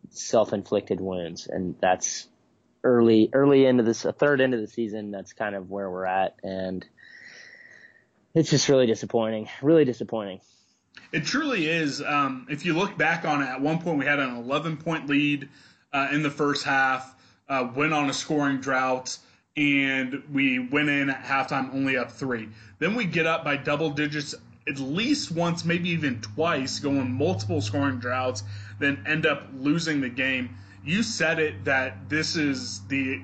self-inflicted wounds, and that's – early into this, third end of the season, that's kind of where we're at, and it's just really disappointing. It truly is. If you look back on it, at one point we had an 11-point lead in the first half, went on a scoring drought, and we went in at halftime only up 3. Then we get up by double digits at least once, maybe even twice, going multiple scoring droughts, then end up losing the game. You said it, that this is the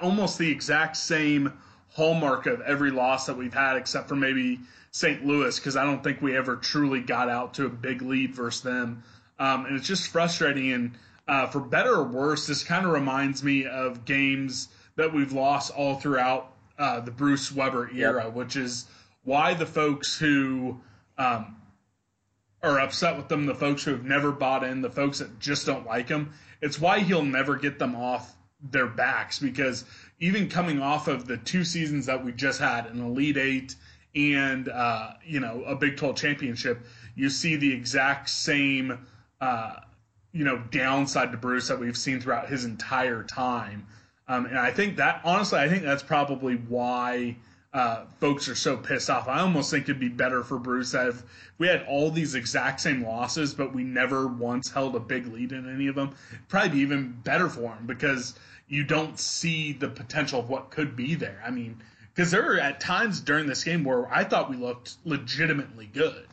almost the exact same hallmark of every loss that we've had, except for maybe St. Louis, because I don't think we ever truly got out to a big lead versus them. And it's just frustrating. And for better or worse, this kind of reminds me of games that we've lost all throughout the Bruce Weber era, yep. Which is why the folks who are upset with them, the folks who have never bought in, the folks that just don't like him, it's why he'll never get them off their backs, because even coming off of the two seasons that we just had, an Elite Eight and, a Big 12 championship, you see the exact same, downside to Bruce that we've seen throughout his entire time. And I think that, honestly, that's probably why folks are so pissed off. I almost think it'd be better for Bruce that if we had all these exact same losses, but we never once held a big lead in any of them, it'd probably be even better for him, because you don't see the potential of what could be there. I mean, because there were at times during this game where I thought we looked legitimately good.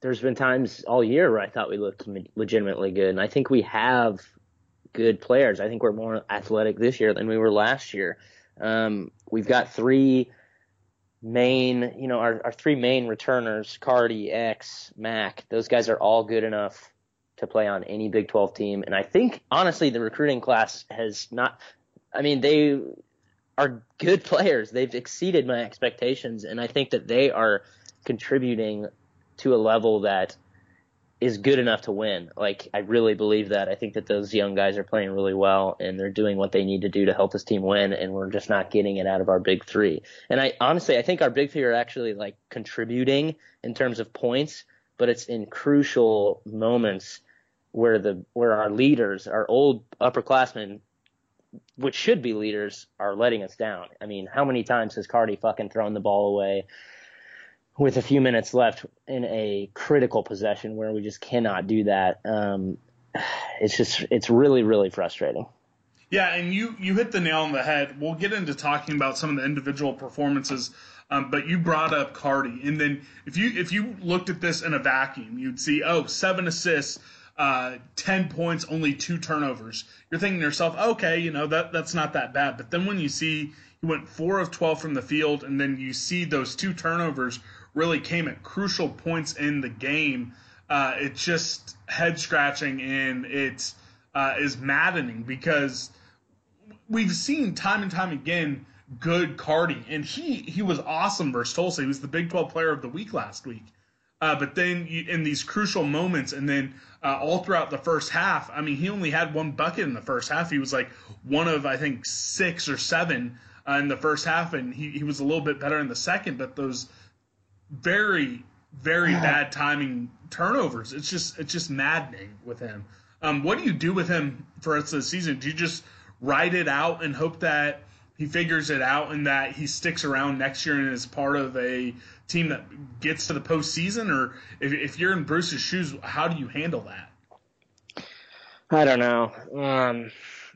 There's been times all year where I thought we looked legitimately good, and I think we have good players. I think we're more athletic this year than we were last year. We've got three main, our three main returners, Cardi, X, Mac, those guys are all good enough to play on any Big 12 team. And I think, honestly, the recruiting class has not, they are good players. They've exceeded my expectations. And I think that they are contributing to a level that is good enough to win. Like, I really believe that. I think that those young guys are playing really well, and they're doing what they need to do to help this team win, and we're just not getting it out of our big three. And I think our big three are actually, contributing in terms of points, but it's in crucial moments where our leaders, our old upperclassmen, which should be leaders, are letting us down. I mean, how many times has Cardi fucking thrown the ball away with a few minutes left in a critical possession where we just cannot do that? It's really, really frustrating. Yeah, and you hit the nail on the head. We'll get into talking about some of the individual performances, but you brought up Cardi. And then if you looked at this in a vacuum, you'd see, 7 assists, 10 points, only 2 turnovers. You're thinking to yourself, okay, that's not that bad. But then when you see he went 4 of 12 from the field, and then you see those 2 turnovers really came at crucial points in the game, it's just head-scratching, and it's is maddening because we've seen time and time again good Cardi, and he was awesome versus Tulsa. He was the Big 12 Player of the Week last week. But then in these crucial moments, and then all throughout the first half, I mean, he only had 1 bucket in the first half. He was like 1 of, I think, 6 or 7 in the first half, and he was a little bit better in the second. But those very, very bad timing turnovers, it's just maddening with him. What do you do with him for the rest of the season? Do you just ride it out and hope that he figures it out and that he sticks around next year and is part of a team that gets to the postseason? Or if you're in Bruce's shoes, how do you handle that? I don't know.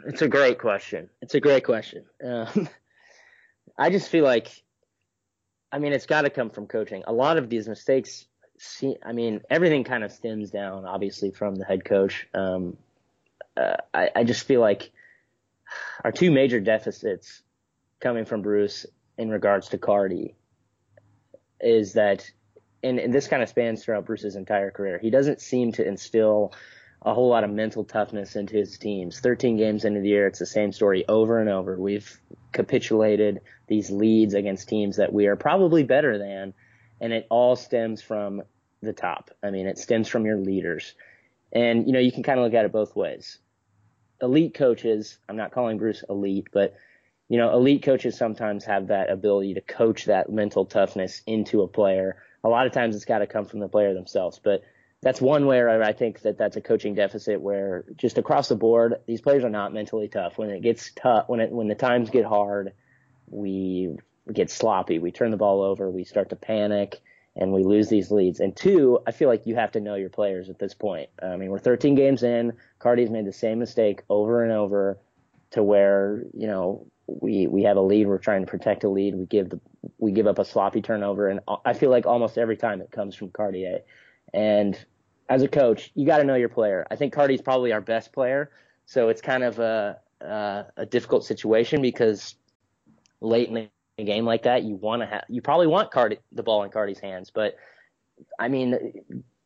It's a great question. I just feel like, it's got to come from coaching. A lot of these mistakes, everything kind of stems down, obviously, from the head coach. I just feel like our 2 major deficits coming from Bruce in regards to Cardi is that, and this kind of spans throughout Bruce's entire career, he doesn't seem to instill a whole lot of mental toughness into his teams. 13 games into the year, it's the same story over and over. We've capitulated these leads against teams that we are probably better than, and it all stems from the top. It stems from your leaders. And, you can kind of look at it both ways. Elite coaches, I'm not calling Bruce elite, but, elite coaches sometimes have that ability to coach that mental toughness into a player. A lot of times it's got to come from the player themselves. But that's one where I think that's a coaching deficit, where just across the board, these players are not mentally tough. When it gets tough, when the times get hard, we get sloppy, we turn the ball over, we start to panic, and we lose these leads. And 2, I feel like you have to know your players at this point. We're 13 games in. Cardi's made the same mistake over and over to where, we have a lead, we're trying to protect a lead, we give up a sloppy turnover, and I feel like almost every time it comes from Cardi. And as a coach, you got to know your player. I think Cardi's probably our best player, so it's kind of a difficult situation, because late in the a game like that, you probably want Cardi, the ball in Cardi's hands, but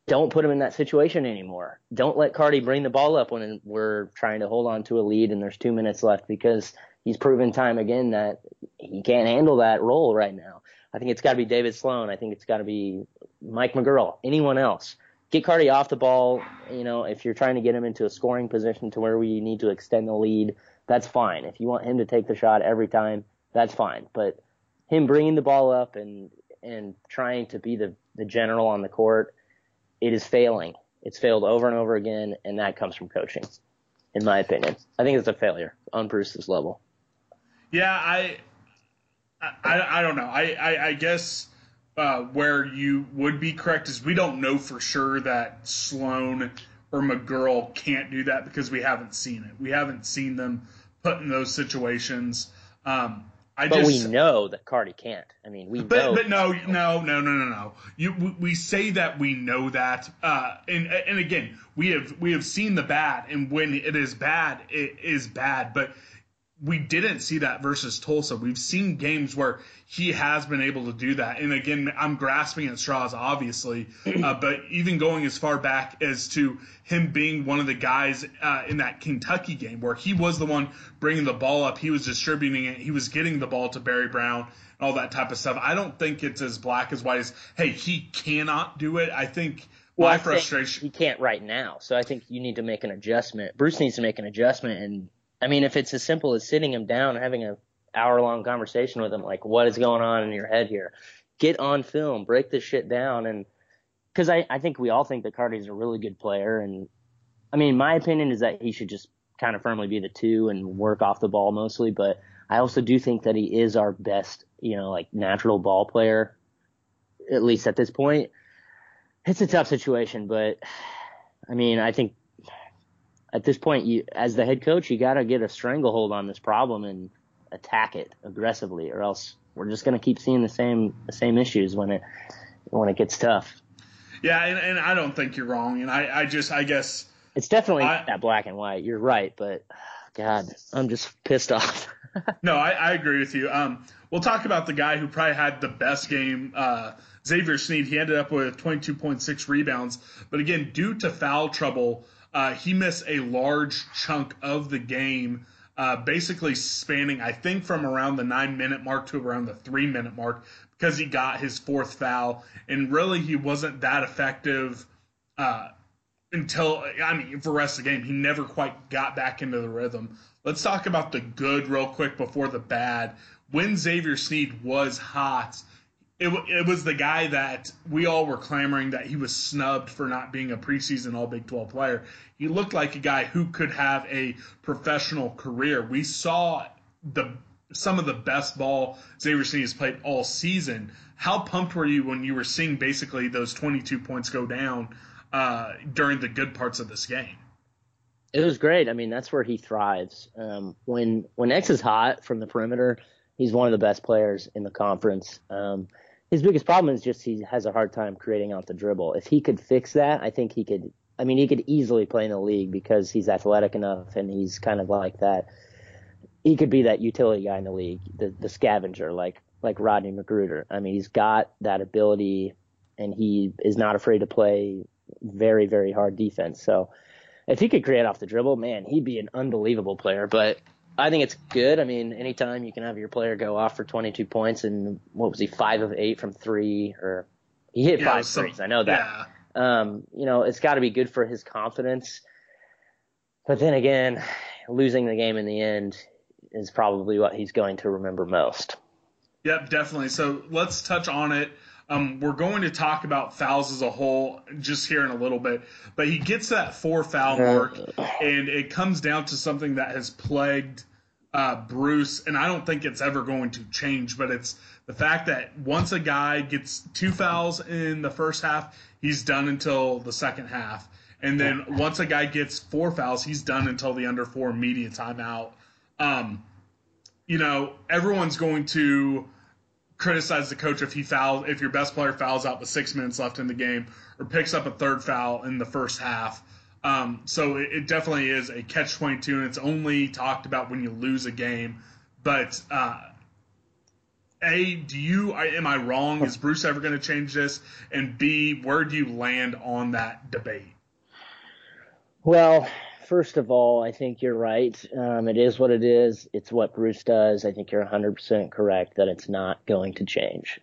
don't put him in that situation anymore. Don't let Cardi bring the ball up when we're trying to hold on to a lead and there's 2 minutes left, because he's proven time again that he can't handle that role right now. I think it's got to be David Sloan. I think it's got to be Mike McGuirl. Anyone else? Get Cardi off the ball. If you're trying to get him into a scoring position to where we need to extend the lead, that's fine. If you want him to take the shot every time, that's fine. But him bringing the ball up and trying to be the general on the court, it is failing. It's failed over and over again, and that comes from coaching, in my opinion. I think it's a failure on Bruce's level. Yeah, I don't know. I guess where you would be correct is we don't know for sure that Sloan or McGuirl can't do that, because we haven't seen it. We haven't seen them put in those situations. We know that Cardi can't. Know. But no. We say that we know that, and again, we have seen the bad, and when it is bad. But we didn't see that versus Tulsa. We've seen games where he has been able to do that, and again, I'm grasping at straws, obviously, but even going as far back as to him being one of the guys in that Kentucky game where he was the one bringing the ball up, he was distributing it, he was getting the ball to Barry Brown, and all that type of stuff. I don't think it's as black as white as, hey, he cannot do it. I think my frustration... He can't right now, so I think you need to make an adjustment. Bruce needs to make an adjustment, and if it's as simple as sitting him down and having an hour-long conversation with him, like, what is going on in your head here? Get on film, break this shit down. Because I think we all think that Cardi's a really good player, and I mean, my opinion is that he should just kind of firmly be the two and work off the ball mostly. But I also do think that he is our best, you know, like natural ball player, at least at this point. It's a tough situation, but I mean, I think at this point, you, as the head coach, you got to get a stranglehold on this problem and attack it aggressively, or else we're just going to keep seeing the same issues when it gets tough. Yeah, and I don't think you're wrong, and I guess it's definitely not that black and white. You're right, but God, I'm just pissed off. No, I agree with you. We'll talk about the guy who probably had the best game, Xavier Sneed. He ended up with 22.6 rebounds, but again, due to foul trouble, he missed a large chunk of the game, basically spanning, I think, from around the 9-minute mark to around the 3-minute mark, because he got his fourth foul, and really he wasn't that effective until, I mean, for the rest of the game. He never quite got back into the rhythm. Let's talk about the good real quick before the bad. When Xavier Sneed was hot, it was the guy that we all were clamoring that he was snubbed for not being a preseason All Big 12 player. He looked like a guy who could have a professional career. We saw some of the best ball Xavier Sneed has played all season. How pumped were you when you were seeing basically those 22 points go down during the good parts of this game? It was great. I mean, that's where he thrives. When X is hot from the perimeter, he's one of the best players in the conference. His biggest problem is just he has a hard time creating out the dribble. If he could fix that, I think he could – I mean, he could easily play in the league because he's athletic enough and he's kind of like that. He could be that utility guy in the league, the scavenger like Rodney McGruder. I mean, he's got that ability and he is not afraid to play very, very hard defense. So if he could create off the dribble, man, he'd be an unbelievable player. But I think it's good. I mean, anytime you can have your player go off for 22 points and what was he, 5 of 8 from three, or he hit 5 threes. I know that. Yeah. You know, it's got to be good for his confidence. But then again, losing the game in the end is probably what he's going to remember most. Yep, definitely. So let's touch on it. We're going to talk about fouls as a whole just here in a little bit, but he gets that 4-foul mark, and it comes down to something that has plagued Bruce, and I don't think it's ever going to change, but it's the fact that once a guy gets 2 fouls in the first half, he's done until the second half. And then once a guy gets 4 fouls, he's done until the under 4 media timeout. You know, everyone's going to criticize the coach if your best player fouls out with 6 minutes left in the game or picks up a third foul in the first half. So it definitely is a catch-22, and it's only talked about when you lose a game. But A, am I wrong? Is Bruce ever going to change this? And B, where do you land on that debate? Well, first of all, I think you're right. It is what it is. It's what Bruce does. I think you're 100% correct that it's not going to change.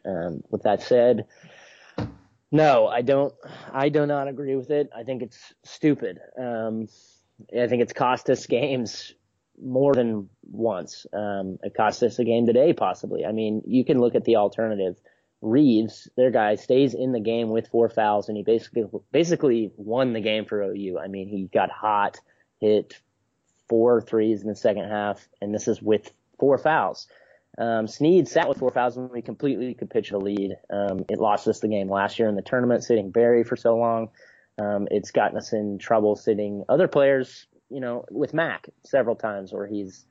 With that said, no, I do not agree with it. I think it's stupid. I think it's cost us games more than once. It cost us a game today, possibly. I mean, you can look at the alternative. Reeves, their guy, stays in the game with 4 fouls, and he basically won the game for OU. I mean, he got hot, hit 4 threes in the second half, and this is with 4 fouls. Sneed sat with 4 fouls when we completely could pitch a lead. It lost us the game last year in the tournament, sitting Barry for so long. It's gotten us in trouble sitting other players, you know, with Mac several times where he's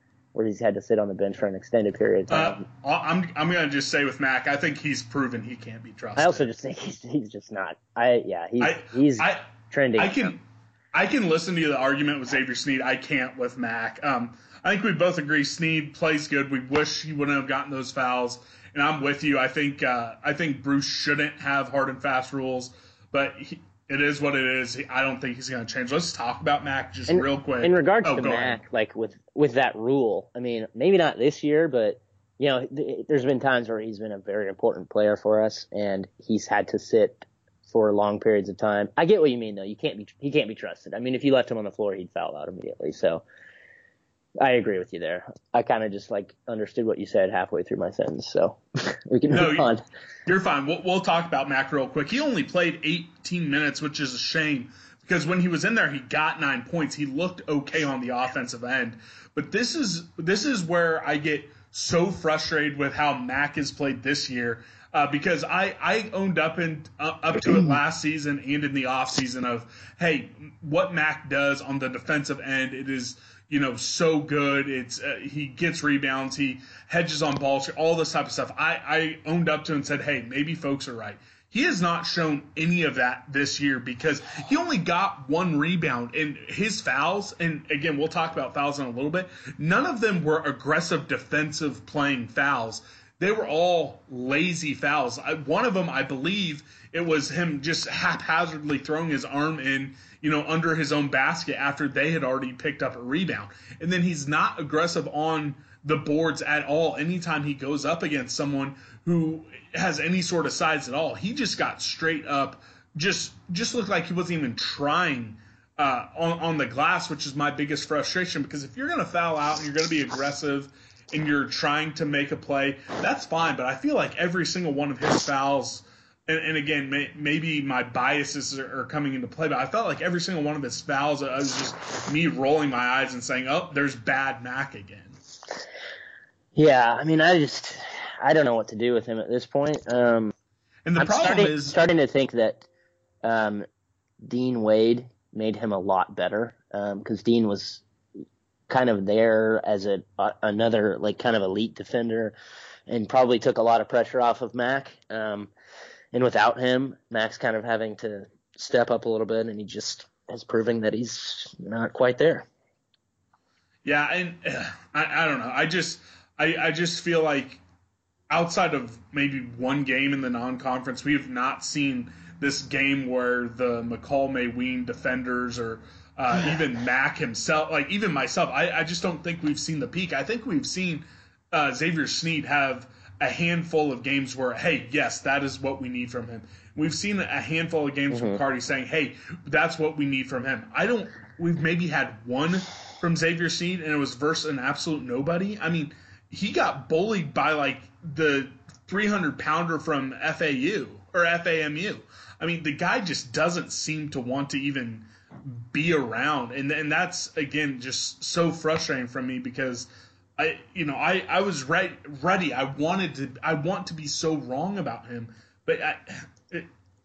had to sit on the bench for an extended period of time. I'm going to just say with Mac, I think he's proven he can't be trusted. I also just think he's just not. He's trending. I can listen to the argument with Xavier Sneed. I can't with Mac. I think we both agree Sneed plays good. We wish he wouldn't have gotten those fouls. And I'm with you. I think Bruce shouldn't have hard and fast rules, but it is what it is. I don't think he's going to change. Let's talk about Mac real quick. In regards to Mac, like with that rule, I mean, maybe not this year, but, you know, there's been times where he's been a very important player for us, and he's had to sit for long periods of time. I get what you mean, though. He can't be trusted. I mean, if you left him on the floor, he'd foul out immediately. So I agree with you there. I kind of just, like, understood what you said halfway through my sentence, so we can move on. You're fine. We'll talk about Mac real quick. He only played 18 minutes, which is a shame because when he was in there, he got 9 points. He looked okay on the offensive end. But this is where I get so frustrated with how Mac has played this year, because I owned up to it last season and in the offseason of, hey, what Mac does on the defensive end, it is – so good. It's he gets rebounds, he hedges on balls, all this type of stuff. I owned up to him and said, hey, maybe folks are right. He has not shown any of that this year because he only got one rebound, and his fouls, and again, we'll talk about fouls in a little bit, none of them were aggressive defensive playing fouls. They were all lazy fouls. One of them, I believe, it was him just haphazardly throwing his arm in, under his own basket after they had already picked up a rebound. And then he's not aggressive on the boards at all. Anytime he goes up against someone who has any sort of size at all, he just got straight up, just looked like he wasn't even trying on the glass, which is my biggest frustration. Because if you're going to foul out and you're going to be aggressive and you're trying to make a play, that's fine. But I feel like every single one of his fouls, and again, maybe my biases are coming into play, but I felt like every single one of his fouls, I was just me rolling my eyes and saying, oh, there's bad Mac again. Yeah, I mean, I don't know what to do with him at this point. And the I'm starting to think that Dean Wade made him a lot better, because Dean was kind of there as another like kind of elite defender and probably took a lot of pressure off of Mac. And without him, Mac's kind of having to step up a little bit, and he just is proving that he's not quite there. Yeah, and I don't know. I just feel like outside of maybe one game in the non-conference, we have not seen this game where the Makol Mawien defenders or even Mac himself, like even myself, I just don't think we've seen the peak. I think we've seen Xavier Sneed have a handful of games where, hey, yes, that is what we need from him. We've seen a handful of games from Cardi saying, hey, that's what we need from him. We've maybe had one from Xavier Sneed, and it was versus an absolute nobody. I mean, he got bullied by like the 300-pounder from FAU or FAMU. I mean, the guy just doesn't seem to want to even be around. And that's, again, just so frustrating for me because I was ready. I want to be so wrong about him, but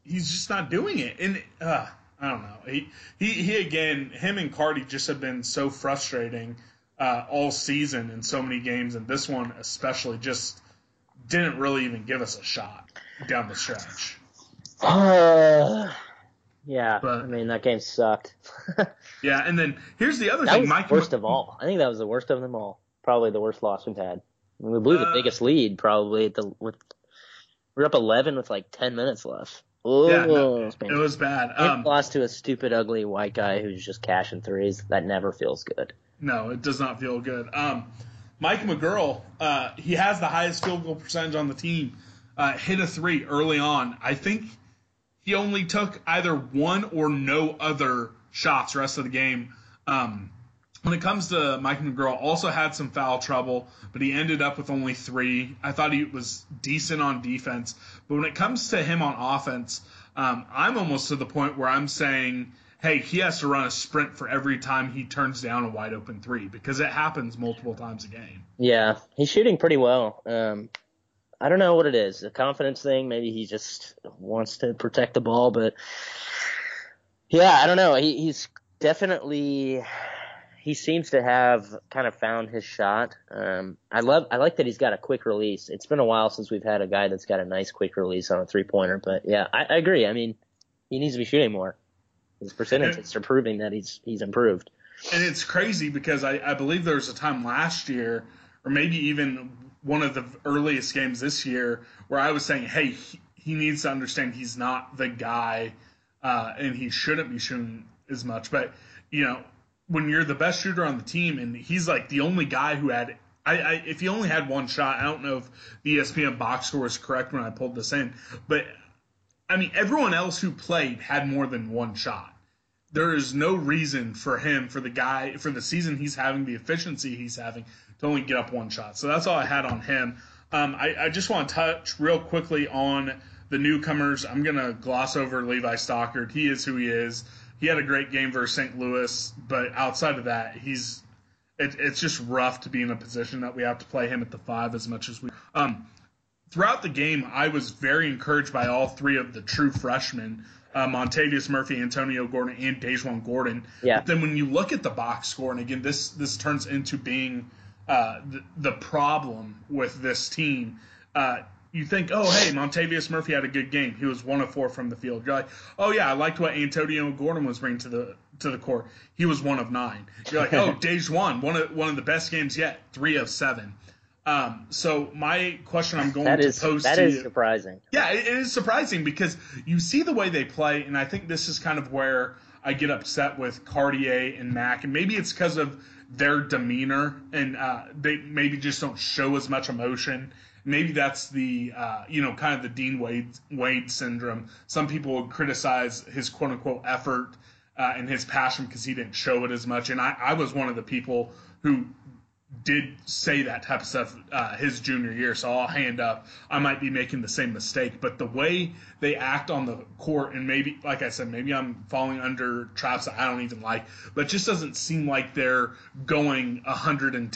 he's just not doing it. And I don't know. He again, him and Cardi just have been so frustrating all season in so many games, and this one especially just didn't really even give us a shot down the stretch. Yeah, but, I mean, that game sucked. Yeah, and then here's the other thing. Mike, worst of all, I think that was the worst of them all. Probably the worst loss we've had. I mean, we blew the biggest lead probably. We're up 11 with like 10 minutes left. Ooh, yeah, no, it was bad. Lost to a stupid, ugly white guy who's just cashing threes. That never feels good. No, it does not feel good. Mike McGuirl, he has the highest field goal percentage on the team. Hit a three early on. I think he only took either one or no other shots the rest of the game. When it comes to Mike McGuirl, also had some foul trouble, but he ended up with only three. I thought he was decent on defense. But when it comes to him on offense, I'm almost to the point where I'm saying, hey, he has to run a sprint for every time he turns down a wide-open three because it happens multiple times a game. Yeah, he's shooting pretty well. I don't know what it is, a confidence thing. Maybe he just wants to protect the ball. But, yeah, I don't know. He's definitely – he seems to have kind of found his shot. I like that he's got a quick release. It's been a while since we've had a guy that's got a nice quick release on a three-pointer. But, yeah, I agree. I mean, he needs to be shooting more. His percentages are proving that he's improved. And it's crazy because I believe there was a time last year or maybe even one of the earliest games this year where I was saying, hey, he needs to understand he's not the guy and he shouldn't be shooting as much. But, when you're the best shooter on the team and he's like the only guy who had – if he only had one shot, I don't know if the ESPN box score is correct when I pulled this in. But, I mean, everyone else who played had more than one shot. There is no reason for him, for the guy, for the season he's having, the efficiency he's having, to only get up one shot. So that's all I had on him. I just want to touch real quickly on the newcomers. I'm going to gloss over Levi Stockard. He is who he is. He had a great game versus St. Louis, but outside of that, it's just rough to be in a position that we have to play him at the five as much as we. Throughout the game, I was very encouraged by all three of the true freshmen, Montavious Murphy, Antonio Gordon, and DeJuan Gordon. Yeah. But then when you look at the box score, and again, this turns into being the problem with this team. You think, oh, hey, Montavious Murphy had a good game. He was 1 of 4 from the field. You're like, oh, yeah, I liked what Antonio Gordon was bringing to the court. He was 1 of 9. You're like, oh, DeJuan, one of the best games yet, 3 of 7. So my question I'm going to pose to you. That is surprising. Yeah, it is surprising because you see the way they play, and I think this is kind of where I get upset with Cartier and Mack, and maybe it's because of their demeanor, and they maybe just don't show as much emotion. Maybe that's the, kind of the Dean Wade syndrome. Some people would criticize his quote-unquote effort and his passion because he didn't show it as much. And I was one of the people who did say that type of stuff his junior year, so I'll hand up. I might be making the same mistake. But the way they act on the court, and maybe, like I said, maybe I'm falling under traps that I don't even like, but it just doesn't seem like they're going 110%,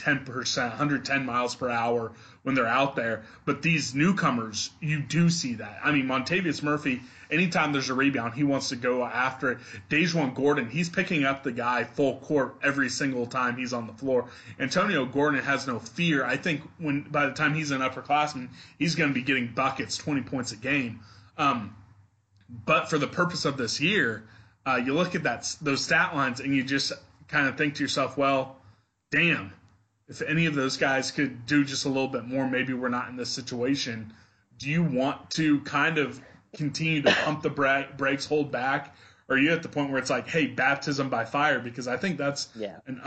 110 miles per hour when they're out there. But these newcomers, you do see that. I mean, Montavious Murphy, anytime there's a rebound, he wants to go after it. DeJuan Gordon, he's picking up the guy full court every single time he's on the floor. Antonio Gordon has no fear. I think by the time he's an upperclassman, he's going to be getting buckets, 20 points a game. But for the purpose of this year, you look at those stat lines and you just kind of think to yourself, well, damn. If any of those guys could do just a little bit more, maybe we're not in this situation. Do you want to kind of continue to pump the brakes, hold back? Or are you at the point where it's like, hey, baptism by fire? Because I think that's an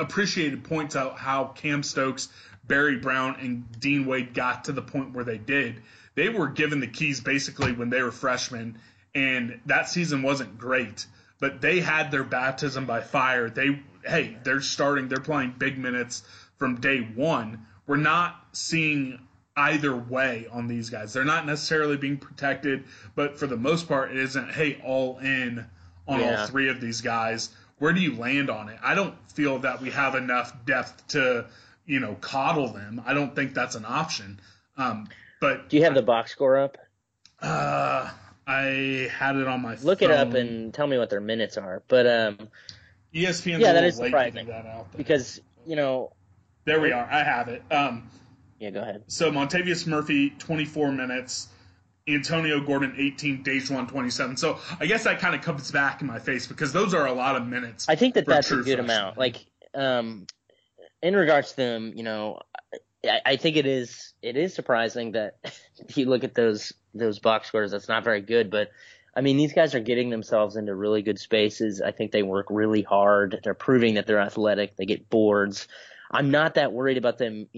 appreciated point out how Cam Stokes, Barry Brown, and Dean Wade got to the point where they did. They were given the keys basically when they were freshmen, and that season wasn't great. But they had their baptism by fire. They're starting, they're playing big minutes from day one. We're not seeing either way on these guys. They're not necessarily being protected, but for the most part, it isn't, hey, all in on all three of these guys. Where do you land on it? I don't feel that we have enough depth to, coddle them. I don't think that's an option. But do you have the box score up? I had it on my phone. Look it up and tell me what their minutes are. But ESPN's that is surprising that out there. Because, there we are. I have it. Go ahead. So Montavious Murphy, 24 minutes. Antonio Gordon, 18. DeJuan, 27. So I guess that kind of comes back in my face because those are a lot of minutes. I think that's a good amount. Like, in regards to them, I think it is surprising that if you look at those box scores, that's not very good. But, I mean, these guys are getting themselves into really good spaces. I think they work really hard. They're proving that they're athletic. They get boards. I'm not that worried about them,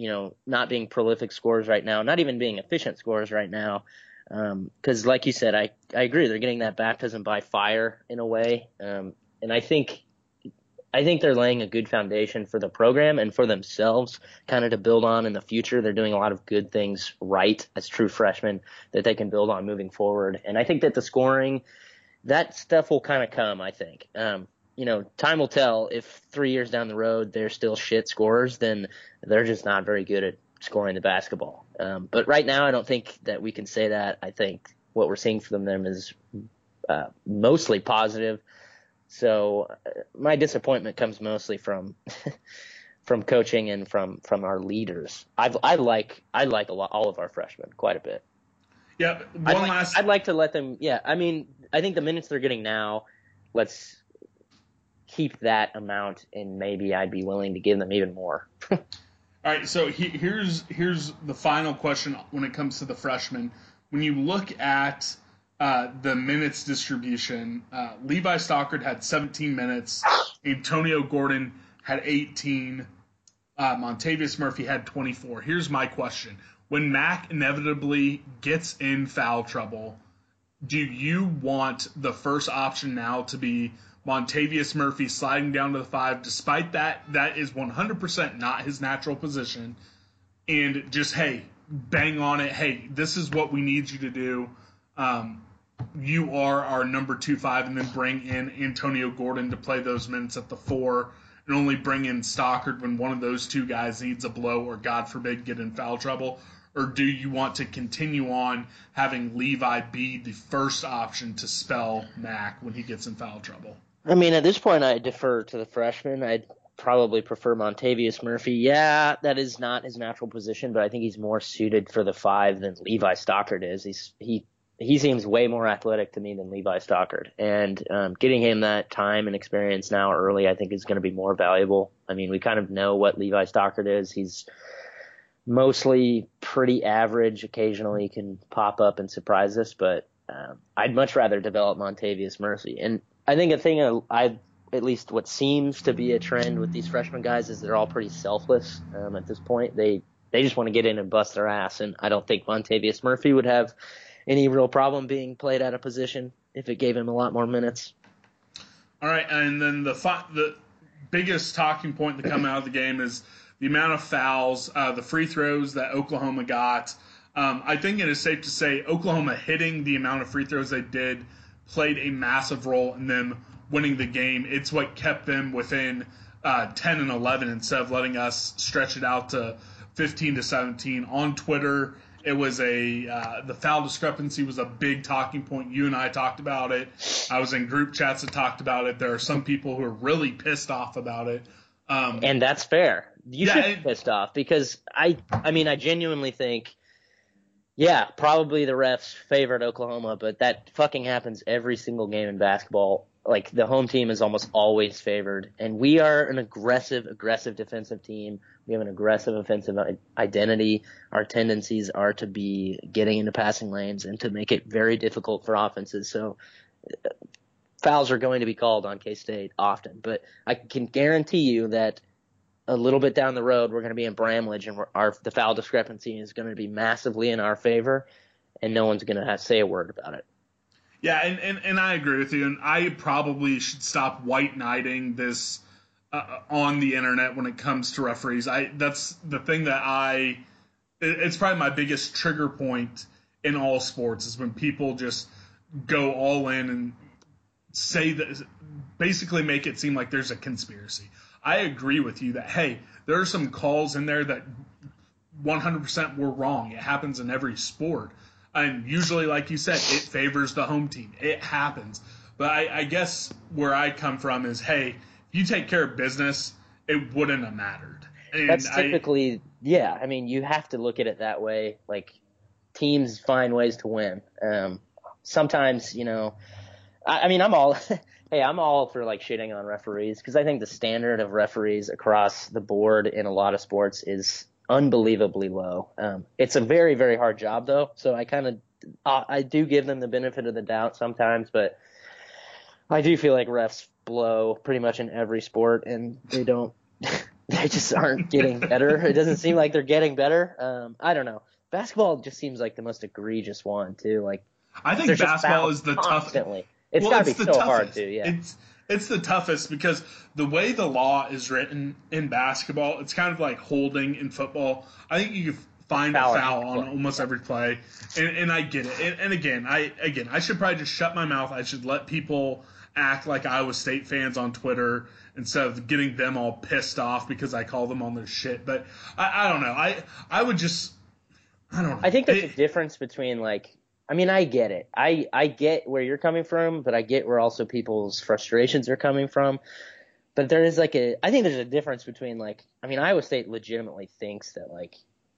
not being prolific scorers right now, not even being efficient scorers right now. Because, like you said, I agree. They're getting that baptism by fire in a way. And I think they're laying a good foundation for the program and for themselves kind of to build on in the future. They're doing a lot of good things right as true freshmen that they can build on moving forward. And I think that the scoring, that stuff will kind of come, I think. Time will tell. If 3 years down the road they're still shit scorers, then they're just not very good at scoring the basketball. But right now I don't think that we can say that. I think what we're seeing from them is mostly positive. So my disappointment comes mostly from coaching and from our leaders. I like a lot, all of our freshmen quite a bit. Yeah, I'd like to let them. Yeah, I mean, I think the minutes they're getting now, let's keep that amount, and maybe I'd be willing to give them even more. All right, so here's the final question when it comes to the freshmen. When you look at the minutes distribution, Levi Stockard had 17 minutes. Antonio Gordon had 18. Montavious Murphy had 24. Here's my question. When Mack inevitably gets in foul trouble, do you want the first option now to be Montavious Murphy sliding down to the five, despite that is 100% not his natural position, and just, hey, bang on it. Hey, this is what we need you to do. you are our number 2-5, and then bring in Antonio Gordon to play those minutes at the 4, and only bring in Stockard when one of those two guys needs a blow or, God forbid, get in foul trouble? Or do you want to continue on having Levi be the first option to spell Mac when he gets in foul trouble? I mean, at this point, I defer to the freshman. I'd probably prefer Montavious Murphy. Yeah, that is not his natural position, but I think he's more suited for the 5 than Levi Stockard is. He seems way more athletic to me than Levi Stockard. And getting him that time and experience now early, I think, is going to be more valuable. I mean, we kind of know what Levi Stockard is. He's mostly pretty average. Occasionally can pop up and surprise us, but I'd much rather develop Montavious Murphy. And I think a thing I at least what seems to be a trend with these freshman guys is they're all pretty selfless at this point. They just want to get in and bust their ass, and I don't think Montavious Murphy would have any real problem being played out of position if it gave him a lot more minutes. All right, and then the biggest talking point to come out of the game is the amount of fouls, the free throws that Oklahoma got. I think it is safe to say Oklahoma hitting the amount of free throws they did played a massive role in them winning the game. It's what kept them within 10 and 11 instead of letting us stretch it out to 15 to 17. On Twitter, it was the foul discrepancy was a big talking point. You and I talked about it. I was in group chats that talked about it. There are some people who are really pissed off about it. And that's fair. You should be pissed off because I genuinely think, yeah, probably the refs favored Oklahoma, but that fucking happens every single game in basketball. Like, the home team is almost always favored, and we are an aggressive defensive team. We have an aggressive offensive identity. Our tendencies are to be getting into passing lanes and to make it very difficult for offenses. So fouls are going to be called on K-State often, but I can guarantee you that a little bit down the road, we're going to be in Bramlage, and the foul discrepancy is going to be massively in our favor, and no one's going to say a word about it. Yeah, and I agree with you, and I probably should stop white knighting this on the internet when it comes to referees. That's the thing that it's probably my biggest trigger point in all sports is when people just go all in and say that, basically make it seem like there's a conspiracy. I agree with you that, hey, there are some calls in there that 100% were wrong. It happens in every sport. And usually, like you said, it favors the home team. It happens. But I guess where I come from is, hey, if you take care of business, it wouldn't have mattered. And that's typically, yeah. I mean, you have to look at it that way. Like, teams find ways to win. Sometimes, you know, I'm all – hey, I'm all for, like, shitting on referees because I think the standard of referees across the board in a lot of sports is – unbelievably low. It's a very, very hard job, though, so I kind of I do give them the benefit of the doubt sometimes, but I do feel like refs blow pretty much in every sport, and they don't they just aren't getting better. It doesn't seem like they're getting better. I don't know, basketball just seems like the most egregious one too. Like, I think basketball is the toughest. It's gotta be so hard too. Yeah, it's the toughest because the way the law is written in basketball, it's kind of like holding in football. I think you can find a foul on almost every play, and I get it. And again, I should probably just shut my mouth. I should let people act like Iowa State fans on Twitter instead of getting them all pissed off because I call them on their shit. But I don't know. I would just – I don't know. I think there's a difference between, like – I mean, I get it. I get where you're coming from, but I get where also people's frustrations are coming from. But there is I think there's a difference between, like, I mean, Iowa State legitimately thinks that, like,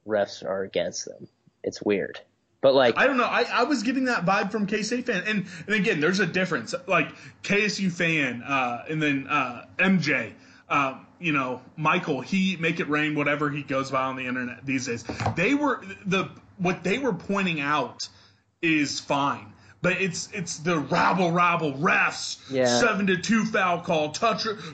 refs are against them. It's weird. But, like, I don't know. I was getting that vibe from K-State fan. And again, there's a difference. Like, KSU fan and then MJ, you know, Michael, he make it rain, whatever he goes by on the internet these days. They were what they were pointing out is fine, but it's the rabble refs, yeah. 7-2 foul call,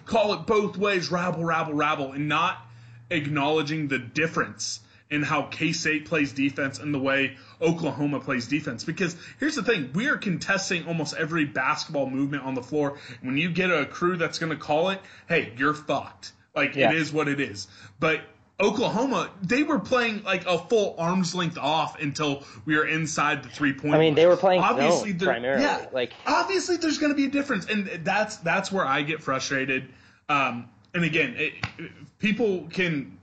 call it both ways, rabble, and not acknowledging the difference in how K-State plays defense and the way Oklahoma plays defense. Because here's the thing, we are contesting almost every basketball movement on the floor. When you get a crew that's going to call it, hey, you're fucked. Like, yeah. It is what it is. But Oklahoma, they were playing like a full arm's length off until we were inside the 3-point. I mean, they were playing obviously zone primarily. Yeah, like obviously there's going to be a difference, and that's where I get frustrated. And again, people can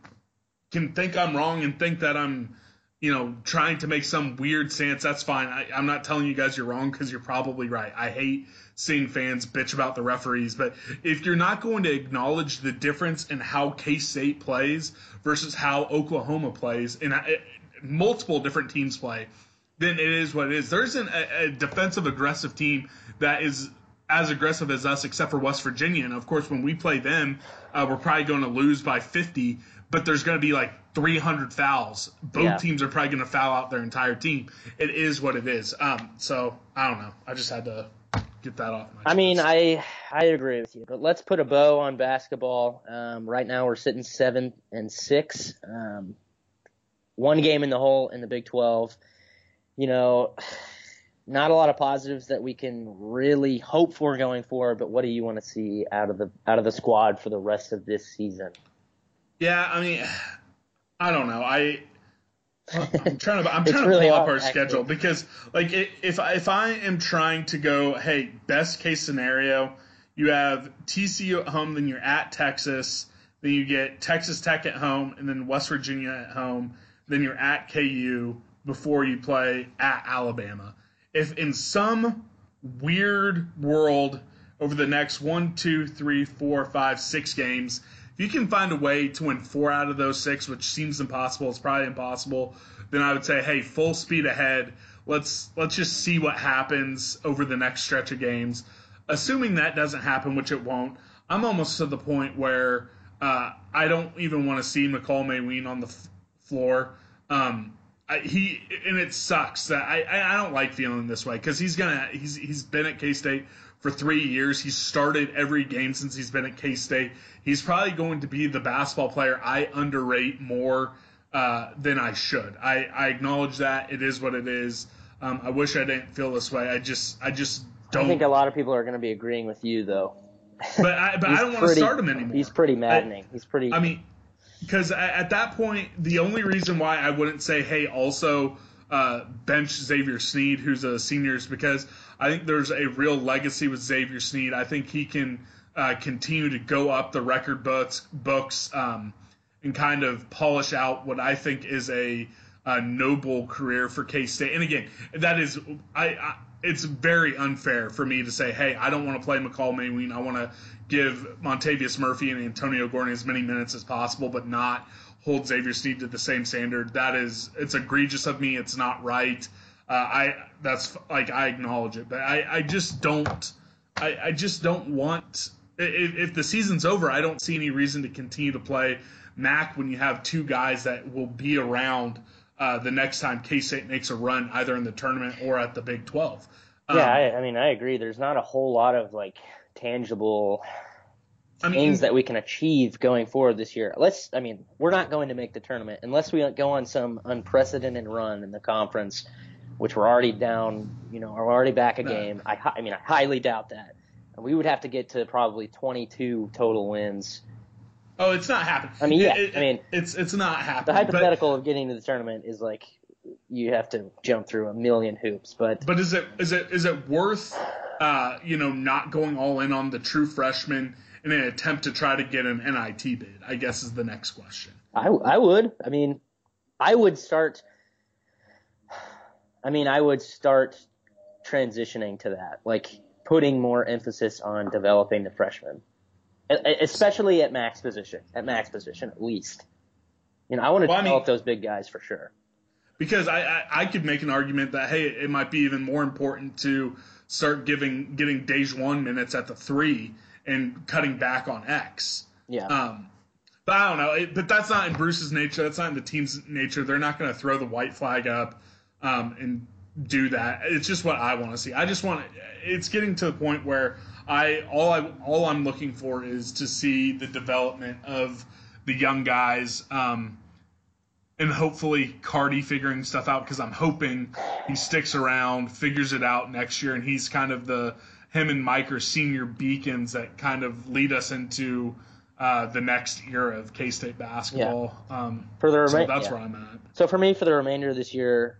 think I'm wrong and think that I'm, you know, trying to make some weird stance. That's fine. I'm not telling you guys you're wrong because you're probably right. I hate seeing fans bitch about the referees. But if you're not going to acknowledge the difference in how K-State plays versus how Oklahoma plays and multiple different teams play, then it is what it is. There isn't a defensive, aggressive team that is as aggressive as us except for West Virginia. And, of course, when we play them, we're probably going to lose by 50, but there's going to be like 300 fouls. Both teams are probably going to foul out their entire team. It is what it is. So I don't know. I just had to get that off my chest. I mean, I agree with you, but let's put a bow on basketball. Right now we're sitting 7-6, one game in the hole in the Big 12. You know, not a lot of positives that we can really hope for going forward. But what do you want to see out of the squad for the rest of this season? Yeah, I mean, I don't know. I'm trying to really pull up our schedule because, like, if I am trying to go, hey, best case scenario, you have TCU at home, then you're at Texas, then you get Texas Tech at home, and then West Virginia at home, then you're at KU before you play at Alabama. If in some weird world over the next 6 games, if you can find a way to win 4 out of those 6, which seems impossible, it's probably impossible, then I would say, hey, full speed ahead. Let's just see what happens over the next stretch of games. Assuming that doesn't happen, which it won't, I'm almost to the point where I don't even want to see Makol Mawien on the floor. It sucks that I don't like feeling this way because he's been at K-State for 3 years. He's started every game since he's been at K-State. He's probably going to be the basketball player I underrate more than I should. I acknowledge that. It is what it is. I wish I didn't feel this way. I just don't. I think a lot of people are going to be agreeing with you, though. But I don't want to start him anymore. He's pretty maddening. I mean, because at that point, the only reason why I wouldn't say, hey, also bench Xavier Sneed, who's a senior, is because I think there's a real legacy with Xavier Sneed. I think he can continue to go up the record books and kind of polish out what I think is a noble career for K-State. And again, that is it's very unfair for me to say, hey, I don't want to play Makol Mawien. I want to give Montavious Murphy and Antonio Gordon as many minutes as possible, but not hold Xavier Sneed to the same standard. It's egregious of me. It's not right. I acknowledge it, but I just don't want. If the season's over, I don't see any reason to continue to play Mac when you have 2 guys that will be around the next time K-State makes a run, either in the tournament or at the Big 12. Yeah, I mean, I agree. There's not a whole lot of like tangible things that we can achieve going forward this year. We're not going to make the tournament unless we go on some unprecedented run in the conference, which we're already down, you know, are already back a game. I highly doubt that. We would have to get to probably 22 total wins. Oh, it's not happening. I mean, yeah, it's not happening. The hypothetical of getting to the tournament is like you have to jump through a million hoops, but is it worth not going all in on the true freshman in an attempt to try to get an NIT bid? I guess is the next question. I would. I mean, I would start transitioning to that, like putting more emphasis on developing the freshmen, especially at Mac's position. At Mac's position, at least, I want to develop those big guys for sure. Because I could make an argument that hey, it might be even more important to start getting DeJuan minutes at the 3 and cutting back on X. Yeah. But I don't know. But that's not in Bruce's nature. That's not in the team's nature. They're not going to throw the white flag up. And do that. It's just what I want to see. It's getting to the point where I'm looking for is to see the development of the young guys, and hopefully Cardi figuring stuff out because I'm hoping he sticks around, figures it out next year, and he's kind of him and Mike are senior beacons that kind of lead us into the next year of K-State basketball. Yeah. Where I'm at. So for me, for the remainder of this year,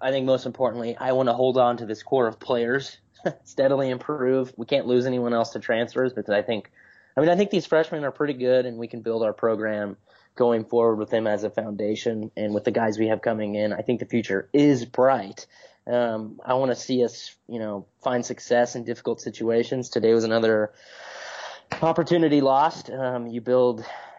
I think most importantly, I want to hold on to this core of players, steadily improve. We can't lose anyone else to transfers, but I think these freshmen are pretty good, and we can build our program going forward with them as a foundation, and with the guys we have coming in. I think the future is bright. I want to see us, find success in difficult situations. Today was another opportunity lost. You build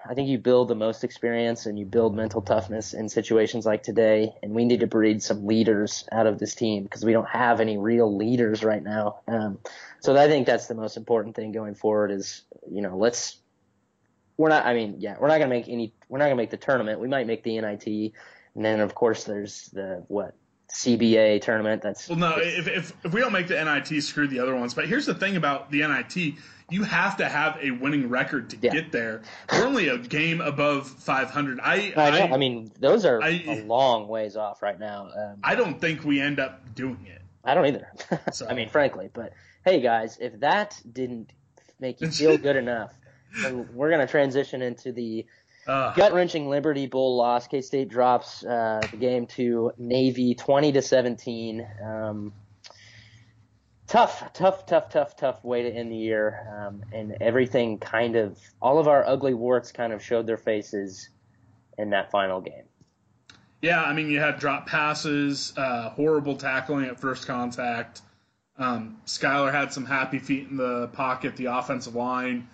the most experience, and you build mental toughness in situations like today. And we need to breed some leaders out of this team, because we don't have any real leaders right now. So I think that's the most important thing going forward is, we're not going to make the tournament. We might make the NIT. And then of course there's CBA tournament. If we don't make the NIT, screw the other ones. But here's the thing about the NIT. You have to have a winning record to get there. We're only a game above 500. Those are a long ways off right now. I don't think we end up doing it. I don't either. So. Frankly. But, hey, guys, if that didn't make you feel good enough, then we're going to transition into the gut-wrenching Liberty Bowl loss. K-State drops the game to Navy 20-17. Tough way to end the year, and everything all of our ugly warts kind of showed their faces in that final game. Yeah, you had drop passes, horrible tackling at first contact. Skyler had some happy feet in the pocket. The offensive line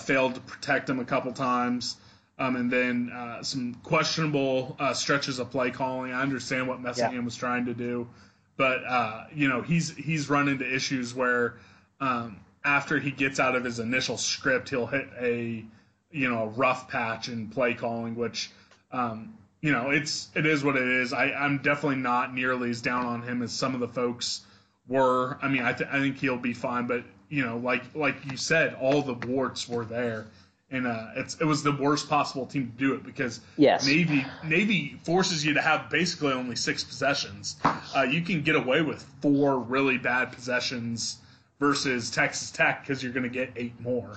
failed to protect him a couple times, and then some questionable stretches of play calling. I understand what Messingham was trying to do. But, he's run into issues where after he gets out of his initial script, he'll hit a rough patch in play calling, which, it is what it is. I'm definitely not nearly as down on him as some of the folks were. I think he'll be fine. But, like you said, all the warts were there. And it was the worst possible team to do it because Navy forces you to have basically only 6 possessions. You can get away with 4 really bad possessions versus Texas Tech because you're going to get 8 more.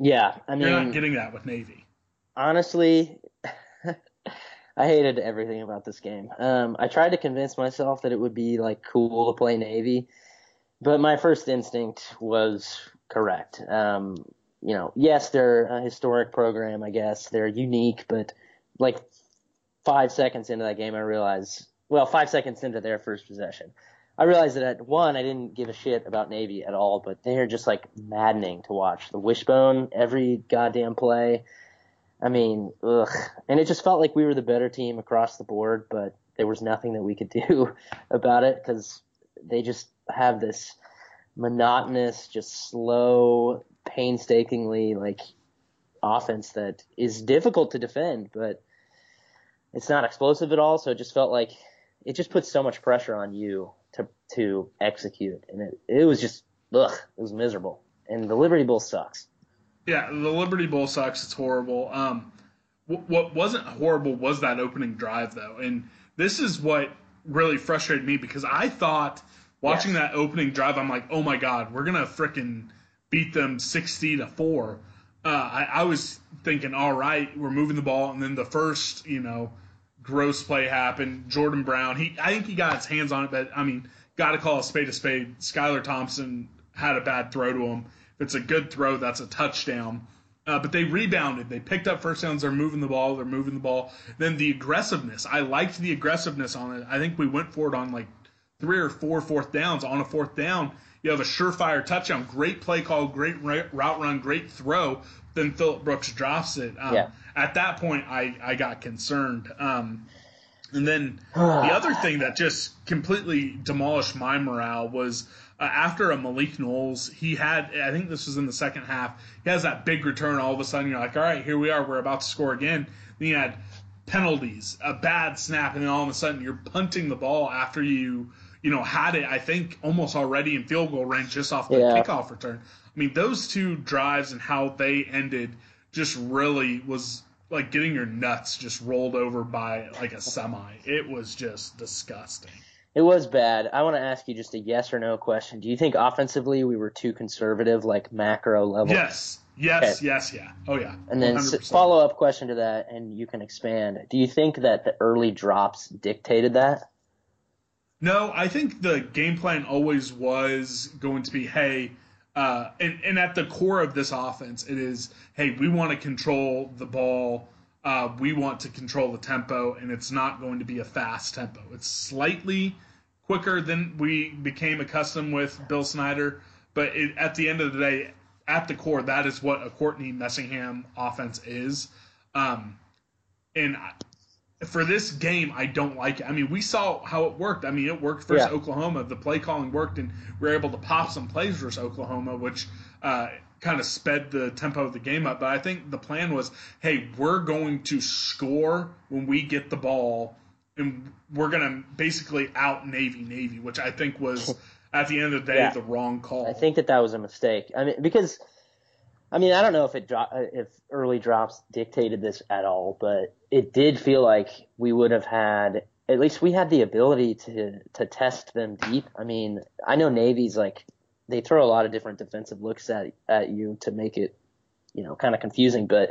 Yeah, you're not getting that with Navy. Honestly, I hated everything about this game. I tried to convince myself that it would be cool to play Navy, but my first instinct was correct. Yes, they're a historic program, I guess. They're unique, but 5 seconds into that game, 5 seconds into their first possession, I realized that, I didn't give a shit about Navy at all, but they're just, maddening to watch. The wishbone, every goddamn play. Ugh. And it just felt like we were the better team across the board, but there was nothing that we could do about it because they just have this monotonous, just slow, painstakingly offense that is difficult to defend, but it's not explosive at all. So it just felt like it just puts so much pressure on you to execute, and it was just it was miserable. And the Liberty Bowl sucks. Yeah, the Liberty Bowl sucks. It's horrible. What wasn't horrible was that opening drive though, and this is what really frustrated me because I thought watching that opening drive, I'm like, oh my god, we're gonna frickin' beat them 60-4. I was thinking, all right, we're moving the ball, and then the first, gross play happened. Jordan Brown, I think he got his hands on it, but gotta call a spade a spade. Skyler Thompson had a bad throw to him. If it's a good throw, that's a touchdown. But they rebounded. They picked up first downs. They're moving the ball. Then the aggressiveness. I liked the aggressiveness on it. I think we went for it on 3 or 4 fourth downs. On a fourth down, you have a surefire touchdown, great play call, great route run, great throw. Then Phillip Brooks drops it. At that point, I got concerned. And then the other thing that just completely demolished my morale was after a Malik Knowles, I think this was in the second half, he has that big return. All of a sudden, you're like, all right, here we are. We're about to score again. Then you had penalties, a bad snap, and then all of a sudden you're punting the ball after you – had it, I think, almost already in field goal range just off the kickoff return. Those two drives and how they ended just really was like getting your nuts just rolled over by a semi. It was just disgusting. It was bad. I want to ask you just a yes or no question. Do you think offensively we were too conservative, macro level? Yes, Yes, okay. Oh, yeah. And then follow-up question to that, and you can expand. Do you think that the early drops dictated that? No, I think the game plan always was going to be, hey, and at the core of this offense, it is, hey, we want to control the ball. We want to control the tempo, and it's not going to be a fast tempo. It's slightly quicker than we became accustomed with Bill Snyder, but at the end of the day, at the core, that is what a Courtney Messingham offense is. For this game, I don't like it. I mean, we saw how it worked. I mean, it worked versus Oklahoma. The play calling worked, and we were able to pop some plays versus Oklahoma, which kind of sped the tempo of the game up. But I think the plan was, hey, we're going to score when we get the ball, and we're going to basically out Navy, which I think was – at the end of the day, the wrong call. I think that was a mistake. I mean, because, I don't know if early drops dictated this at all, but it did feel like we would have had, at least we had the ability to test them deep. I mean, I know Navy's like, they throw a lot of different defensive looks at you to make it, kind of confusing. But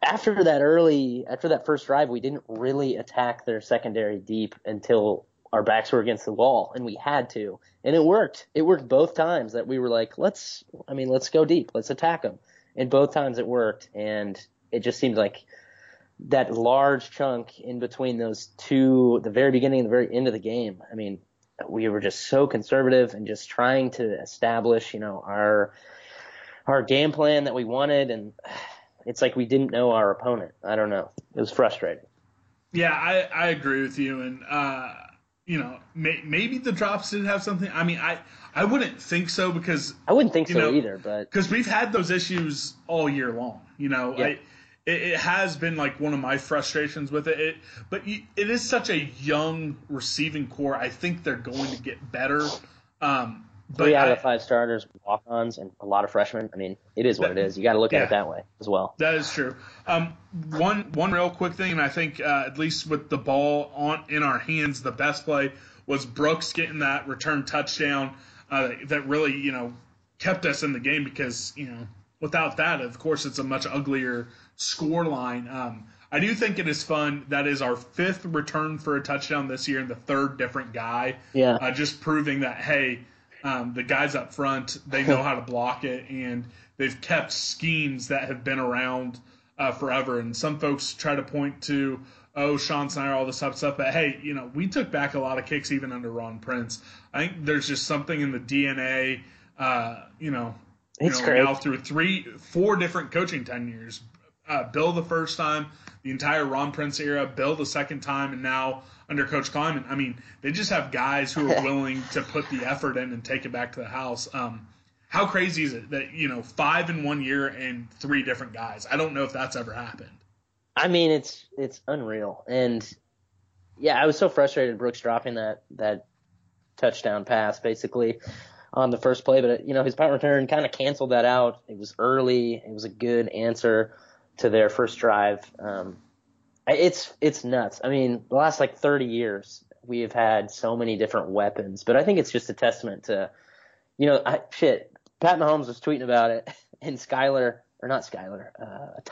after that first drive, we didn't really attack their secondary deep until our backs were against the wall, and we had to, and it worked. It worked both times that we were like, let's go deep. Let's attack them. And both times it worked. And it just seemed like that large chunk in between those two, the very beginning and the very end of the game. I mean, we were just so conservative and just trying to establish, our game plan that we wanted. And it's like, we didn't know our opponent. I don't know. It was frustrating. Yeah, I agree with you. And, maybe the drops did have something. I mean, I wouldn't think so because – I wouldn't think so either, but – because we've had those issues all year long, It has been like one of my frustrations with it. But it is such a young receiving core. I think they're going to get better. 3 out of 5 starters, walk-ons, and a lot of freshmen. I mean, it is what it is. You got to look at it that way as well. That is true. One real quick thing, and I think at least with the ball in our hands, the best play was Brooks getting that return touchdown that really kept us in the game because without that, of course, it's a much uglier score line. I do think it is fun. That is our 5th return for a touchdown this year and the 3rd different guy. Yeah, just proving that hey. The guys up front, they know how to block it, and they've kept schemes that have been around forever. And some folks try to point to, Sean Snyder, all this type of stuff. But, hey, we took back a lot of kicks even under Ron Prince. I think there's just something in the DNA, now through 4 different coaching tenures. Bill the first time, the entire Ron Prince era, Bill the second time, and now under Coach Klieman. I mean, they just have guys who are willing to put the effort in and take it back to the house. How crazy is it that, 5 in one year and 3 different guys? I don't know if that's ever happened. I mean, it's unreal. And, yeah, I was so frustrated Brooks dropping that touchdown pass basically on the first play. But, his punt return kind of canceled that out. It was early. It was a good answer to their first drive. It's nuts. I mean, the last 30 years, we have had so many different weapons, but I think it's just a testament to, Pat Mahomes was tweeting about it, and Tyler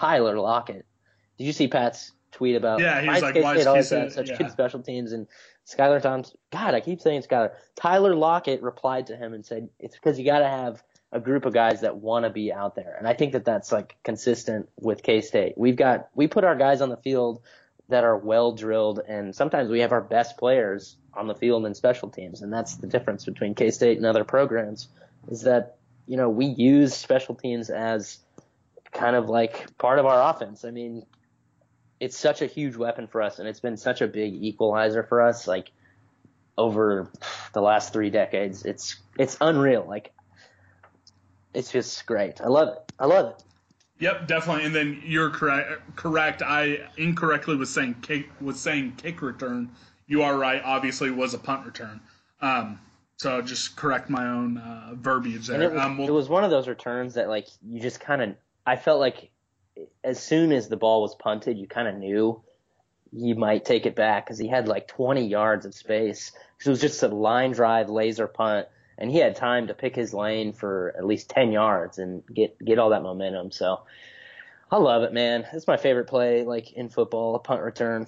Lockett. Did you see Pat's tweet about? Yeah, he was like, K-State always had such good special teams, and Skyler Thompson. God, I keep saying Skyler. Tyler Lockett replied to him and said, it's because you got to have a group of guys that want to be out there. And I think that's consistent with K-State. We put our guys on the field that are well drilled, and sometimes we have our best players on the field in special teams. And that's the difference between K-State and other programs is that, we use special teams as kind of part of our offense. I mean, it's such a huge weapon for us, and it's been such a big equalizer for us, over the last 3 decades. It's unreal. It's just great. I love it. Yep, definitely. And then you're correct. I incorrectly was saying kick return. You are right. Obviously, it was a punt return. So I'll just correct my own verbiage there. It was one of those returns that you just kind of. I felt like as soon as the ball was punted, you kind of knew you might take it back because he had 20 yards of space. So it was just a line drive laser punt. and he had time to pick his lane for at least 10 yards and get all that momentum. So I love it, man. It's my favorite play, like, in football, a punt return.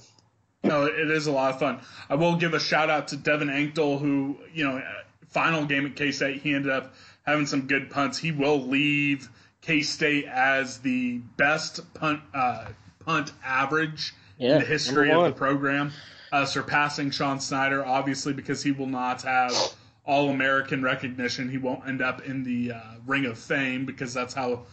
No, it is a lot of fun. I will give a shout-out to Devin Engdahl, who, you know, final game at K-State, he ended up having some good punts. He will leave K-State as the best punt average in the history of the program, surpassing Sean Snyder, obviously, because he will not have All-American recognition. He won't end up in the Ring of Fame because that's how –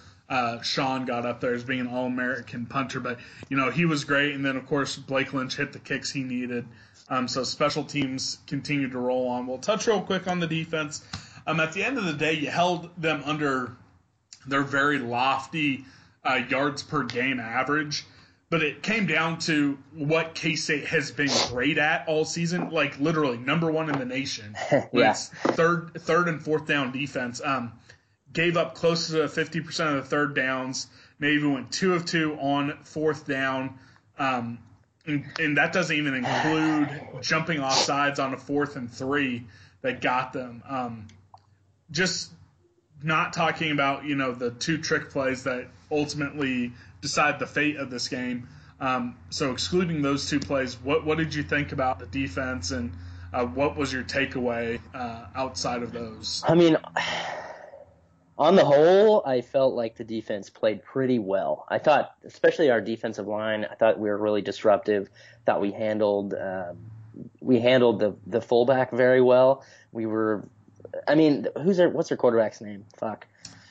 Sean got up there as being an All-American punter, but, you know, he was great. And then, of course, Blake Lynch hit the kicks he needed. So special teams continued to roll on. We'll touch real quick on the defense. At the end of the day, you held them under their very lofty yards per game average, but it came down to what K-State has been great at all season, like literally number one in the nation. Yeah. Third and fourth down defense. Gave up close to 50% of the third downs. Navy went 2 of 2 on fourth down. And that doesn't even include jumping off sides on a 4th and 3 that got them. Just not talking about, you know, the two trick plays that ultimately decide the fate of this game. So excluding those two plays, what did you think about the defense, and what was your takeaway outside of those? I mean, on the whole, I felt like the defense played pretty well. I thought, especially our defensive line, I thought we were really disruptive. I thought we handled the fullback very well. We were, I mean, what's their quarterback's name? Fuck.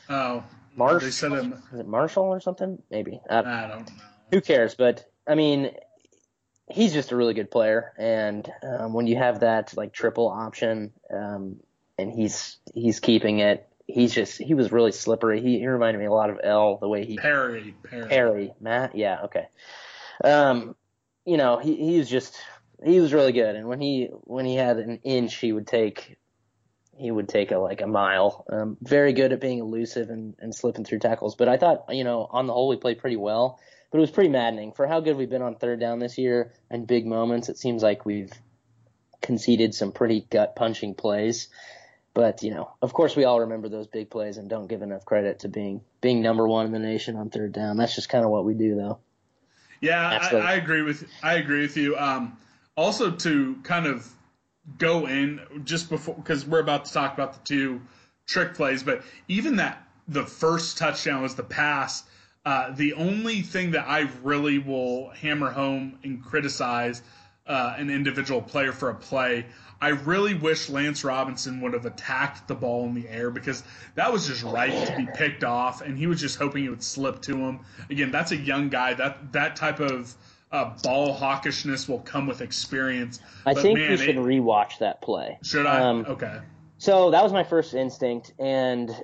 Oh, Marshall. They said him. Is it Marshall or something? Maybe. I don't know. Who cares? But I mean, he's just a really good player, and when you have that like triple option, and he's keeping it. He was really slippery. He reminded me a lot of L, the way he Perry. Matt. Yeah. Okay. You know, he was really good. And when he had an inch, he would take a mile. Very good at being elusive and slipping through tackles. But I thought, you know, on the whole, we played pretty well, but it was pretty maddening for how good we've been on third down this year and big moments. It seems like we've conceded some pretty gut punching plays. But, you know, of course we all remember those big plays and don't give enough credit to being number one in the nation on third down. That's just kind of what we do, though. Yeah, I agree with you. Also, to kind of go in just before, because we're about to talk about the two trick plays, but even that the first touchdown was the pass. The only thing that I really will hammer home and criticize an individual player for a play, I really wish Lance Robinson would have attacked the ball in the air, because that was just ripe to be picked off, and he was just hoping it would slip to him. Again, that's a young guy. That type of ball hawkishness will come with experience. I think you should rewatch that play. Should I? Okay. So that was my first instinct, and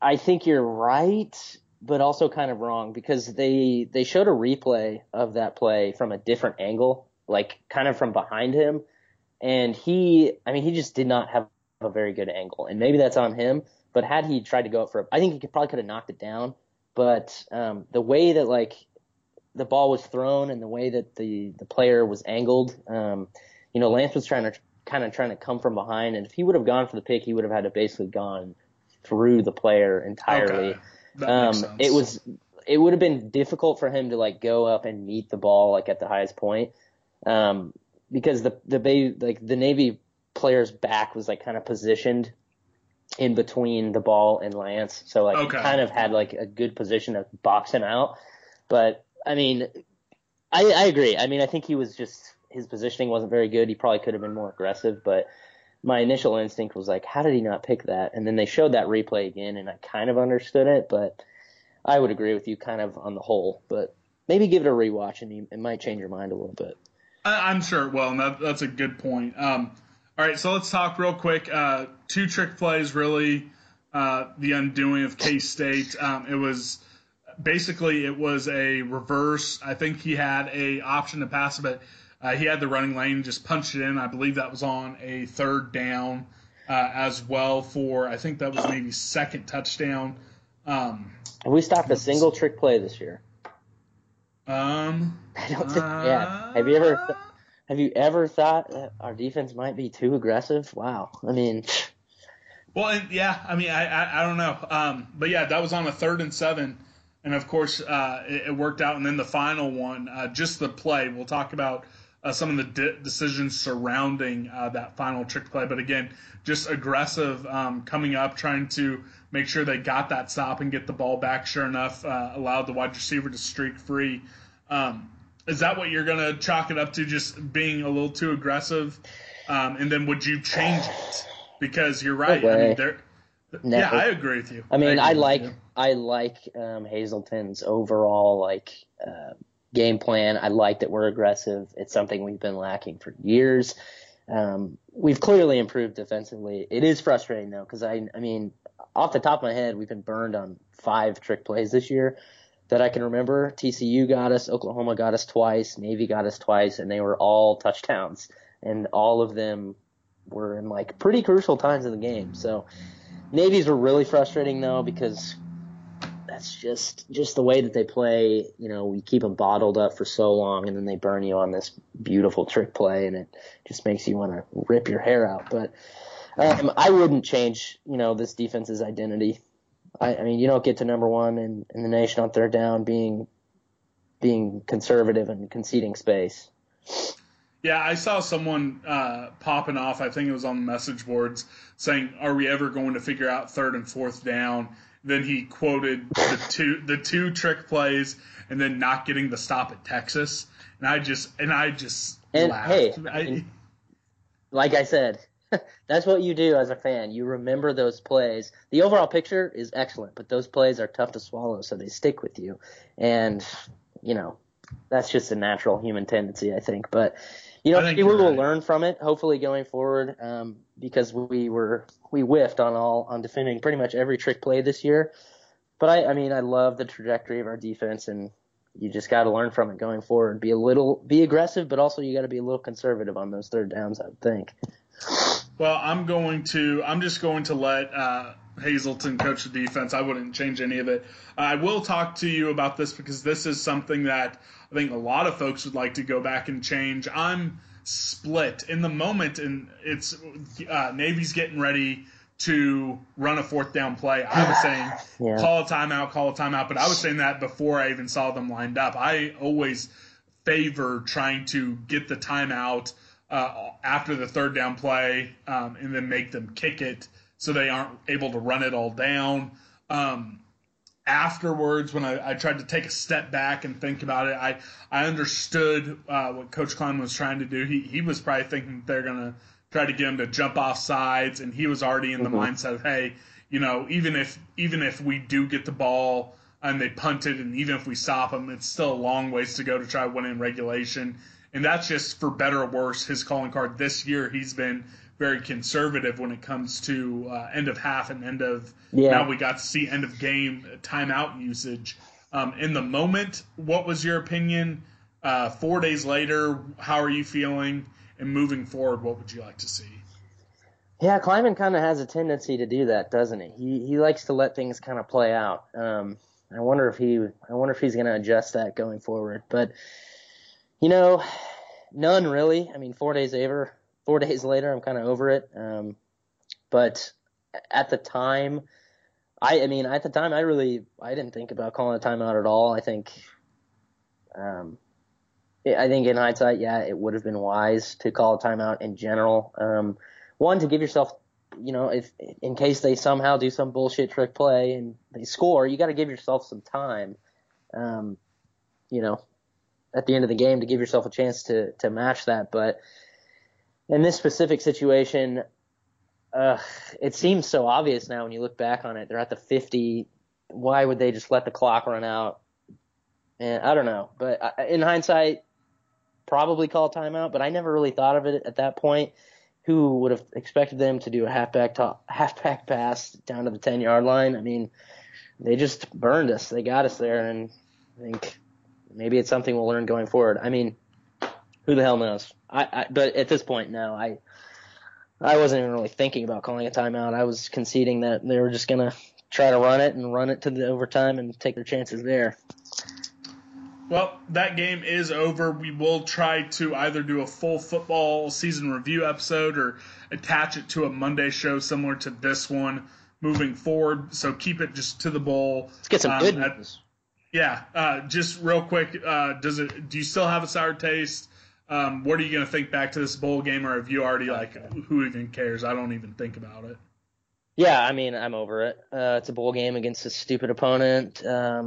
I think you're right, but also kind of wrong, because they showed a replay of that play from a different angle, like kind of from behind him. And he just did not have a very good angle. And maybe that's on him, but had he tried to go up for it, I think he probably could have knocked it down. But the way that, like, the ball was thrown and the way that the player was angled, you know, Lance was trying to come from behind. And if he would have gone for the pick, he would have had to basically gone through the player entirely. Okay. That makes sense. It would have been difficult for him to, like, go up and meet the ball, like, at the highest point. Because the Navy player's back was like kind of positioned in between the ball and Lance, so like okay. He kind of had like a good position of boxing out. But I mean, I agree. I mean, I think he was just his positioning wasn't very good. He probably could have been more aggressive. But my initial instinct was like, how did he not pick that? And then they showed that replay again, and I kind of understood it. But I would agree with you, kind of on the whole. But maybe give it a rewatch, and it might change your mind a little bit. I'm sure. Well, that's a good point. All right, so let's talk real quick. Two trick plays, really, the undoing of K-State. It was a reverse. I think he had a option to pass, but he had the running lane, just punched it in. I believe that was on a third down as well for, I think that was maybe second touchdown. Have we stopped a single trick play this year? I don't think. Yeah. Have you ever thought that our defense might be too aggressive? Wow. I mean, Well, and yeah, I mean, I don't know. But, yeah, that was on a 3rd and 7. And, of course, it worked out. And then the final one, just the play. We'll talk about some of the decisions surrounding that final trick play. But, again, just aggressive coming up, trying to make sure they got that stop and get the ball back. Sure enough, allowed the wide receiver to streak free. Is that what you're going to chalk it up to, just being a little too aggressive? And then would you change it? Because you're right. No way. I mean, yeah, I agree with you. I mean, I like Hazleton's overall game plan. I like that we're aggressive. It's something we've been lacking for years. We've clearly improved defensively. It is frustrating though, because I mean, off the top of my head, we've been burned on 5 trick plays this year that I can remember. TCU got us, Oklahoma got us twice, Navy got us twice, and they were all touchdowns, and all of them were in like pretty crucial times in the game. So Navy's were really frustrating though, because that's just the way that they play. You know, we keep them bottled up for so long, and then they burn you on this beautiful trick play, and it just makes you want to rip your hair out. But I wouldn't change, you know, this defense's identity. I mean, you don't get to number one in the nation on 3rd down being conservative and conceding space. Yeah, I saw someone popping off, I think it was on the message boards, saying, are we ever going to figure out 3rd and 4th down? Then he quoted the two trick plays and then not getting the stop at Texas. And I just laughed. Hey, like I said, that's what you do as a fan. You remember those plays. The overall picture is excellent, but those plays are tough to swallow, so they stick with you. And, you know, that's just a natural human tendency, I think. But you know, we will learn from it, hopefully, going forward, because we whiffed on defending pretty much every trick play this year. But I mean, I love the trajectory of our defense, and you just got to learn from it going forward. Be aggressive, but also you got to be a little conservative on those 3rd downs, I would think. Well, I'm just going to let Hazleton coach the defense. I wouldn't change any of it. I will talk to you about this because this is something that I think a lot of folks would like to go back and change. I'm split in the moment, and it's Navy's getting ready to run a 4th down play. I was saying, yeah, call a timeout, but I was saying that before I even saw them lined up. I always favor trying to get the timeout after the 3rd down play and then make them kick it so they aren't able to run it all down. Afterwards, when I tried to take a step back and think about it, I understood what Coach Klieman was trying to do. He was probably thinking they're going to try to get him to jump off sides, and he was already in the mindset of, hey, you know, even if we do get the ball and they punt it, and even if we stop them, it's still a long ways to go to try to win in regulation. And that's just, for better or worse, his calling card this year. He's been very conservative when it comes to end of half and end of Now we got to see end of game timeout usage. In the moment, what was your opinion? 4 days later, how are you feeling? And moving forward, what would you like to see? Yeah, Klieman kind of has a tendency to do that, doesn't he? He likes to let things kind of play out. I wonder if he's going to adjust that going forward. But, you know, none really. I mean, 4 days later, I'm kind of over it. But at the time, I didn't think about calling a timeout at all. I think in hindsight, yeah, it would have been wise to call a timeout in general. One, to give yourself, you know, if in case they somehow do some bullshit trick play and they score, you got to give yourself some time, you know, at the end of the game to give yourself a chance to match that. But in this specific situation, it seems so obvious now when you look back on it. They're at the 50. Why would they just let the clock run out? And I don't know. But in hindsight, probably call timeout. But I never really thought of it at that point. Who would have expected them to do a halfback pass down to the 10-yard line? I mean, they just burned us. They got us there. And I think maybe it's something we'll learn going forward. I mean, who the hell knows? But at this point, no, I wasn't even really thinking about calling a timeout. I was conceding that they were just going to try to run it to the overtime and take their chances there. Well, that game is over. We will try to either do a full football season review episode or attach it to a Monday show similar to this one moving forward. So keep it just to the bowl. Let's get some good news. Yeah. Just real quick, do you still have a sour taste? What are you going to think back to this bowl game, or have you already, who even cares? I don't even think about it. Yeah, I mean, I'm over it. It's a bowl game against a stupid opponent. I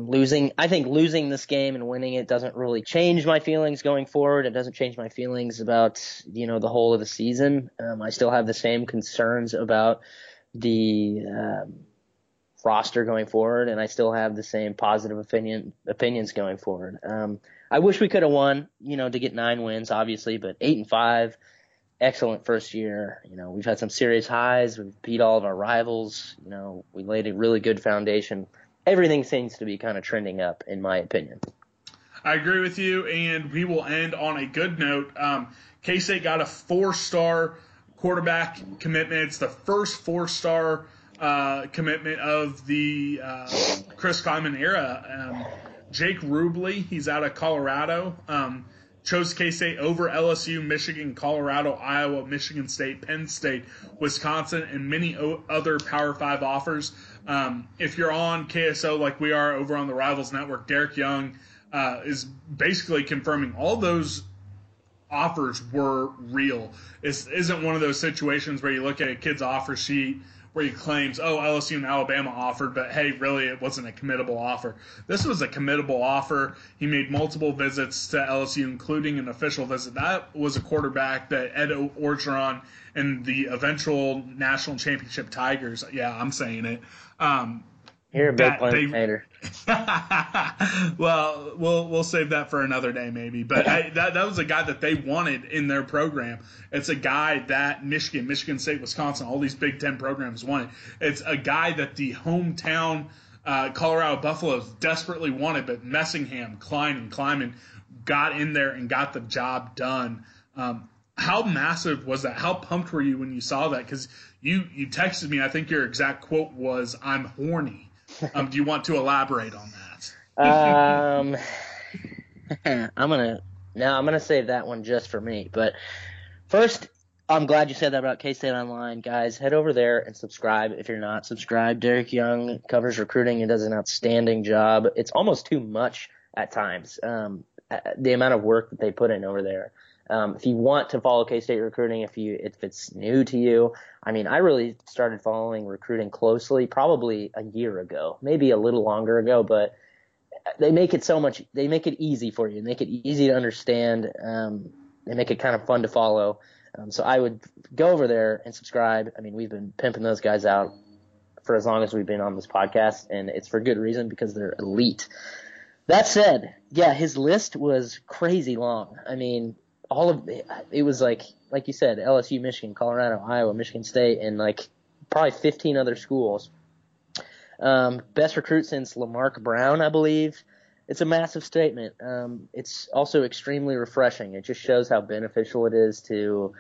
think losing this game and winning it doesn't really change my feelings going forward. It doesn't change my feelings about, the whole of the season. I still have the same concerns about the roster going forward, and I still have the same positive opinions going forward. I wish we could have won, to get 9 wins, obviously, but 8-5. Excellent first year. We've had some serious highs. We've beat all of our rivals. We laid a really good foundation. Everything seems to be kind of trending up, in my opinion. I agree with you, and we will end on a good note. K-State got a 4-star quarterback commitment. It's the first 4-star commitment of the Chris Klieman era. Jake Rubley, he's out of Colorado. Chose K-State over LSU, Michigan, Colorado, Iowa, Michigan State, Penn State, Wisconsin, and many other Power 5 offers. If you're on KSO like we are over on the Rivals Network, Derek Young is basically confirming all those offers were real. This isn't one of those situations where you look at a kid's offer sheet where he claims, LSU and Alabama offered, but hey, really, it wasn't a committable offer. This was a committable offer. He made multiple visits to LSU, including an official visit. That was a quarterback that Ed Orgeron and the eventual national championship Tigers, yeah, I'm saying it. You're a big player. Well, we'll save that for another day maybe. But that was a guy that they wanted in their program. It's a guy that Michigan, Michigan State, Wisconsin, all these Big Ten programs wanted. It's a guy that the hometown Colorado Buffaloes desperately wanted, but Messingham, Klein, and Klieman got in there and got the job done. How massive was that? How pumped were you when you saw that? Because you texted me, I think your exact quote was, "I'm horny." Do you want to elaborate on that? I'm gonna save that one just for me. But first, I'm glad you said that about K-State Online, guys. Head over there and subscribe if you're not subscribed. Derek Young covers recruiting and does an outstanding job. It's almost too much at times. The amount of work that they put in over there. If you want to follow K-State recruiting, if it's new to you, I mean, I really started following recruiting closely probably a year ago, maybe a little longer ago, but they make it easy for you, make it easy to understand, they make it kind of fun to follow. So I would go over there and subscribe. I mean, we've been pimping those guys out for as long as we've been on this podcast, and it's for good reason because they're elite. That said, yeah, his list was crazy long. I mean, all of it was like you said, LSU, Michigan, Colorado, Iowa, Michigan State, and probably 15 other schools. Best recruit since Lamarck Brown, I believe. It's a massive statement. It's also extremely refreshing. It just shows how beneficial it is to,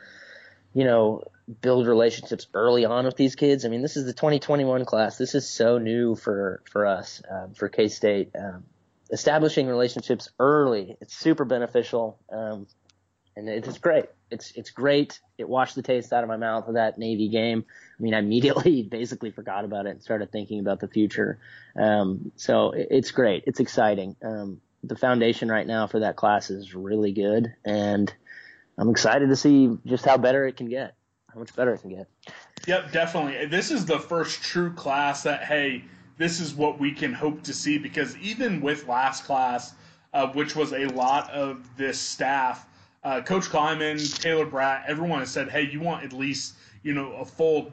build relationships early on with these kids. I mean, this is the 2021 class. This is so new for us, for K-State. Establishing relationships early, it's super beneficial. And it's great. It's great. It washed the taste out of my mouth of that Navy game. I mean, I immediately basically forgot about it and started thinking about the future. So it's great. It's exciting. The foundation right now for that class is really good, and I'm excited to see just how much better it can get. Yep, definitely. This is the first true class that, hey, this is what we can hope to see, because even with last class, which was a lot of this staff, Coach Klieman, Taylor Bratt, everyone has said, hey, you want at least, a full,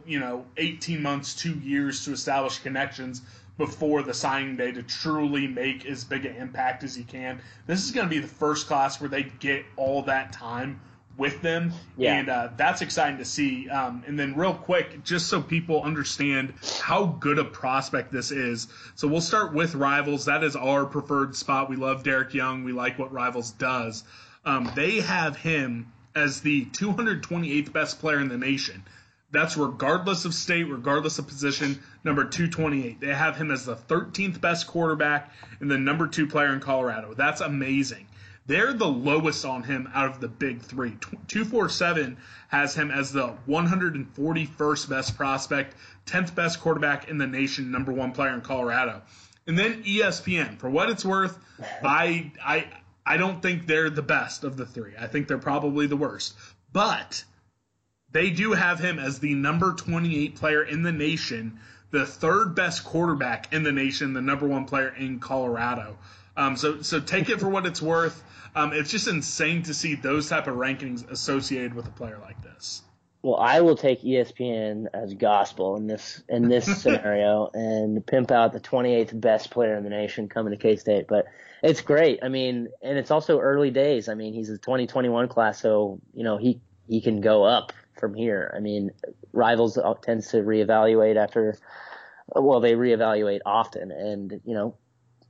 18 months, 2 years to establish connections before the signing day to truly make as big an impact as you can. This is going to be the first class where they get all that time with them, yeah. And that's exciting to see. And then real quick, just so people understand how good a prospect this is, so we'll start with Rivals. That is our preferred spot. We love Derek Young. We like what Rivals does. They have him as the 228th best player in the nation. That's regardless of state, regardless of position, number 228. They have him as the 13th best quarterback and the number 2 player in Colorado. That's amazing. They're the lowest on him out of the big three. 247 has him as the 141st best prospect, 10th best quarterback in the nation, number 1 player in Colorado. And then ESPN, for what it's worth, I don't think they're the best of the three. I think they're probably the worst. But they do have him as the number 28 player in the nation, the 3rd best quarterback in the nation, the number 1 player in Colorado. So take it for what it's worth. It's just insane to see those type of rankings associated with a player like this. Well, I will take ESPN as gospel in this scenario and pimp out the 28th best player in the nation coming to K-State. But it's great. I mean, and it's also early days. I mean, he's a 2021 class, so you know he can go up from here. I mean, rivals tends to reevaluate after. Well, they reevaluate often, and you know,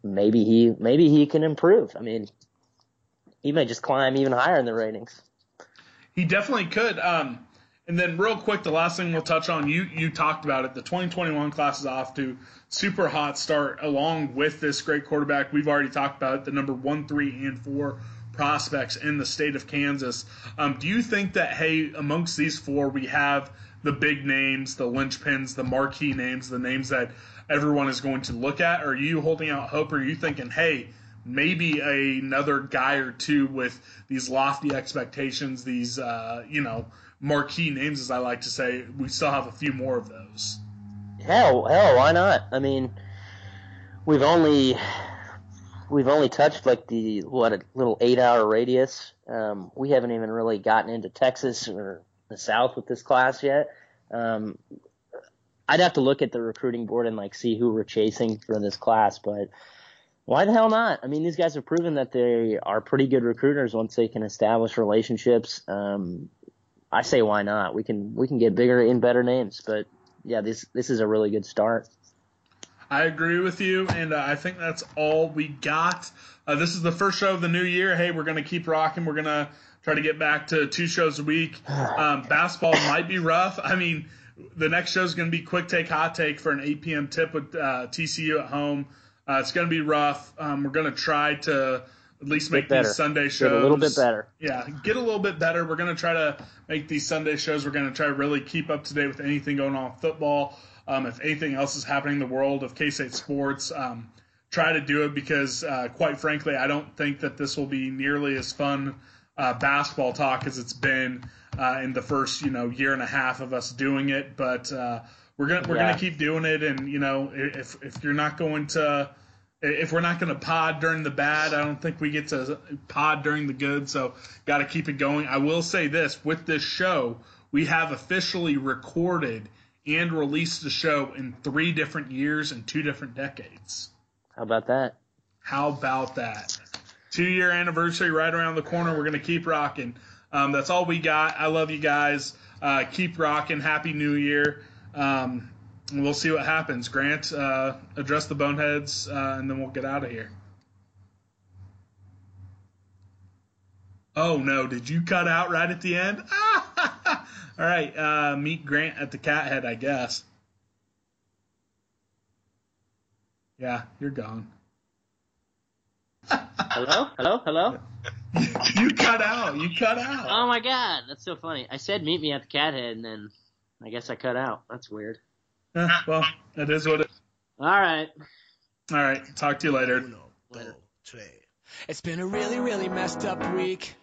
maybe he can improve. I mean, he may just climb even higher in the ratings. He definitely could. And then real quick, the last thing we'll touch on, you talked about it. The 2021 class is off to super hot start along with this great quarterback. We've already talked about it, the number 1, 3, and 4 prospects in the state of Kansas. Do you think that, hey, amongst these four, we have the big names, the linchpins, the marquee names, the names that everyone is going to look at? Or are you holding out hope? Or are you thinking, hey, maybe another guy or two with these lofty expectations, these, marquee names, as I like to say, we still have a few more of those? Hell, why not? I mean, we've only touched like a little 8-hour radius. We haven't even really gotten into Texas or the South with this class yet. I'd have to look at the recruiting board and like see who we're chasing for this class, but why the hell not? I mean, these guys have proven that they are pretty good recruiters once they can establish relationships. I say why not? We can get bigger and better names, but yeah, this is a really good start. I agree with you, and I think that's all we got. This is the first show of the new year. Hey, we're going to keep rocking. We're going to try to get back to 2 shows a week. Basketball might be rough. I mean, the next show is going to be Quick Take, Hot Take for an 8 p.m. tip with TCU at home. It's going to be rough. We're going to try to at least make these Sunday shows. Get a little bit better. Yeah, get a little bit better. We're going to try to make these Sunday shows. We're going to try to really keep up to date with anything going on with football. If anything else is happening in the world of K-State sports, try to do it because, quite frankly, I don't think that this will be nearly as fun basketball talk as it's been in the first year and a half of us doing it. But we're gonna keep doing it, and if we're not going to pod during the bad, I don't think we get to pod during the good, so got to keep it going. I will say this, with this show, we have officially recorded and released the show in 3 different years and 2 different decades. How about that? 2-year anniversary right around the corner. We're going to keep rocking. That's all we got. I love you guys. Keep rocking. Happy New Year. We'll see what happens. Grant, address the boneheads, and then we'll get out of here. Oh, no. Did you cut out right at the end? Ah! All right. Meet Grant at the Cathead, I guess. Yeah, you're gone. Hello? You cut out. Oh, my God. That's so funny. I said meet me at the Cathead, and then I guess I cut out. That's weird. Well, that is what it is. All right. Talk to you later. 1, 2, 3. It's been a really, really messed up week.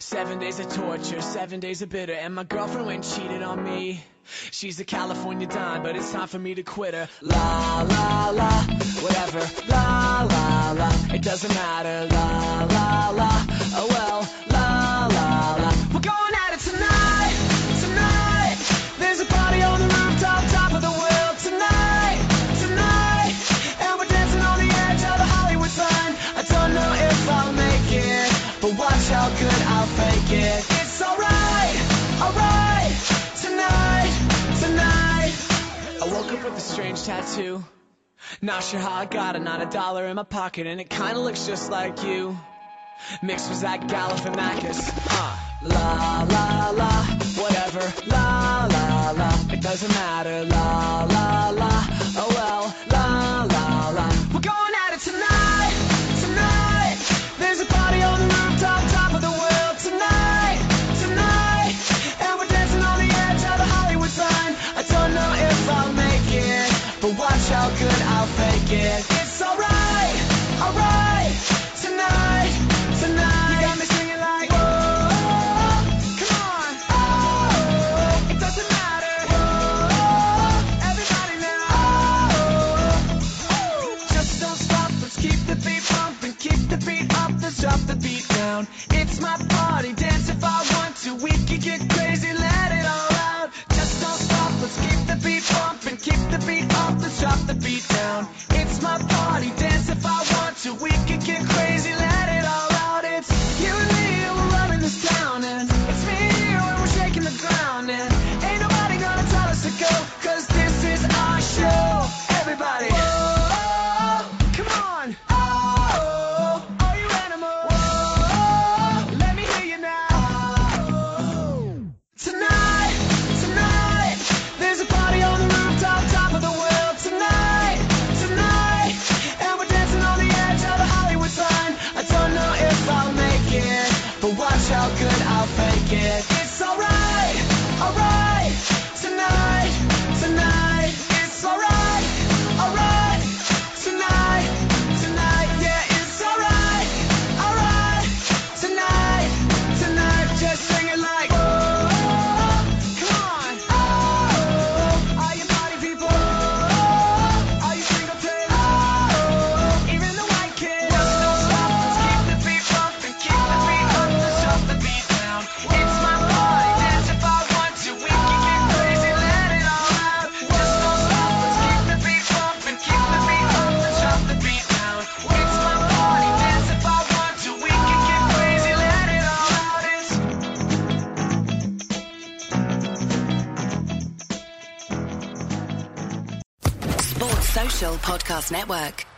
7 days of torture, 7 days of bitter, and my girlfriend went and cheated on me. She's a California dime, but it's time for me to quit her. La, la, la, whatever. La, la, la, it doesn't matter. La, la, la, oh well. La, la, la, we're going at it tonight. There's a party on the rooftop, top of the world tonight. And we're dancing on the edge of the Hollywood sign. I don't know if I'll make it, but watch how good I'll fake it. It's alright, tonight. I woke up with a strange tattoo. Not sure how I got it, not a dollar in my pocket, and it kinda looks just like you. Mixed with Zach Galifianakis. La, la, la, whatever. La, la, la, it doesn't matter. La, la, la, oh well. La, la, la, we're going at it tonight. Tonight, there's a party on the rooftop, top of the world. Tonight, tonight, and we're dancing on the edge of the Hollywood sign. I don't know if I'll make it, but watch how good I'll fake it. It's alright, alright, tonight. Tonight, you got me singing like, whoa, come on, oh, it doesn't matter, whoa, everybody now, oh, oh, just don't stop, let's keep the beat pumping, keep the beat up, let's drop the beat down, it's my party, dance if I want to, we can get crazy, let it all out, just don't stop, let's keep the beat pumping, keep the beat up, let's drop the beat down, it's my party, dance if I want to, we can get crazy, let it all out. You and me, we're running this town, and it's me here when we're shaking the ground, and ain't nobody gonna tell us to go, cause this is our show. Everybody, whoa, come on, oh, oh, you animal, whoa, let me hear you now, oh. Tonight, tonight, there's a party on the rooftop, top of the world. Tonight, tonight, and we're dancing on the edge of the Hollywood sign. I don't know if I'll make it, but watch how good I'll fake it. It's alright, tonight, tonight. It's alright, tonight, tonight. Yeah, it's alright, tonight, tonight. Just sing it like, oh, come on, oh, all you party people, oh, all you single people, oh, even the white kids. Just don't stop, let's keep the beat pumping, keep the beat up, let's drop the beat down. It's my party, dance if I want to, we can get crazy, let it all out. Just don't stop, let's keep the beat pumping, keep the beat up, let's drop the beat down. It's my party, dance if I want to, we can get crazy, let it all out. It's Sports Social Podcast Network.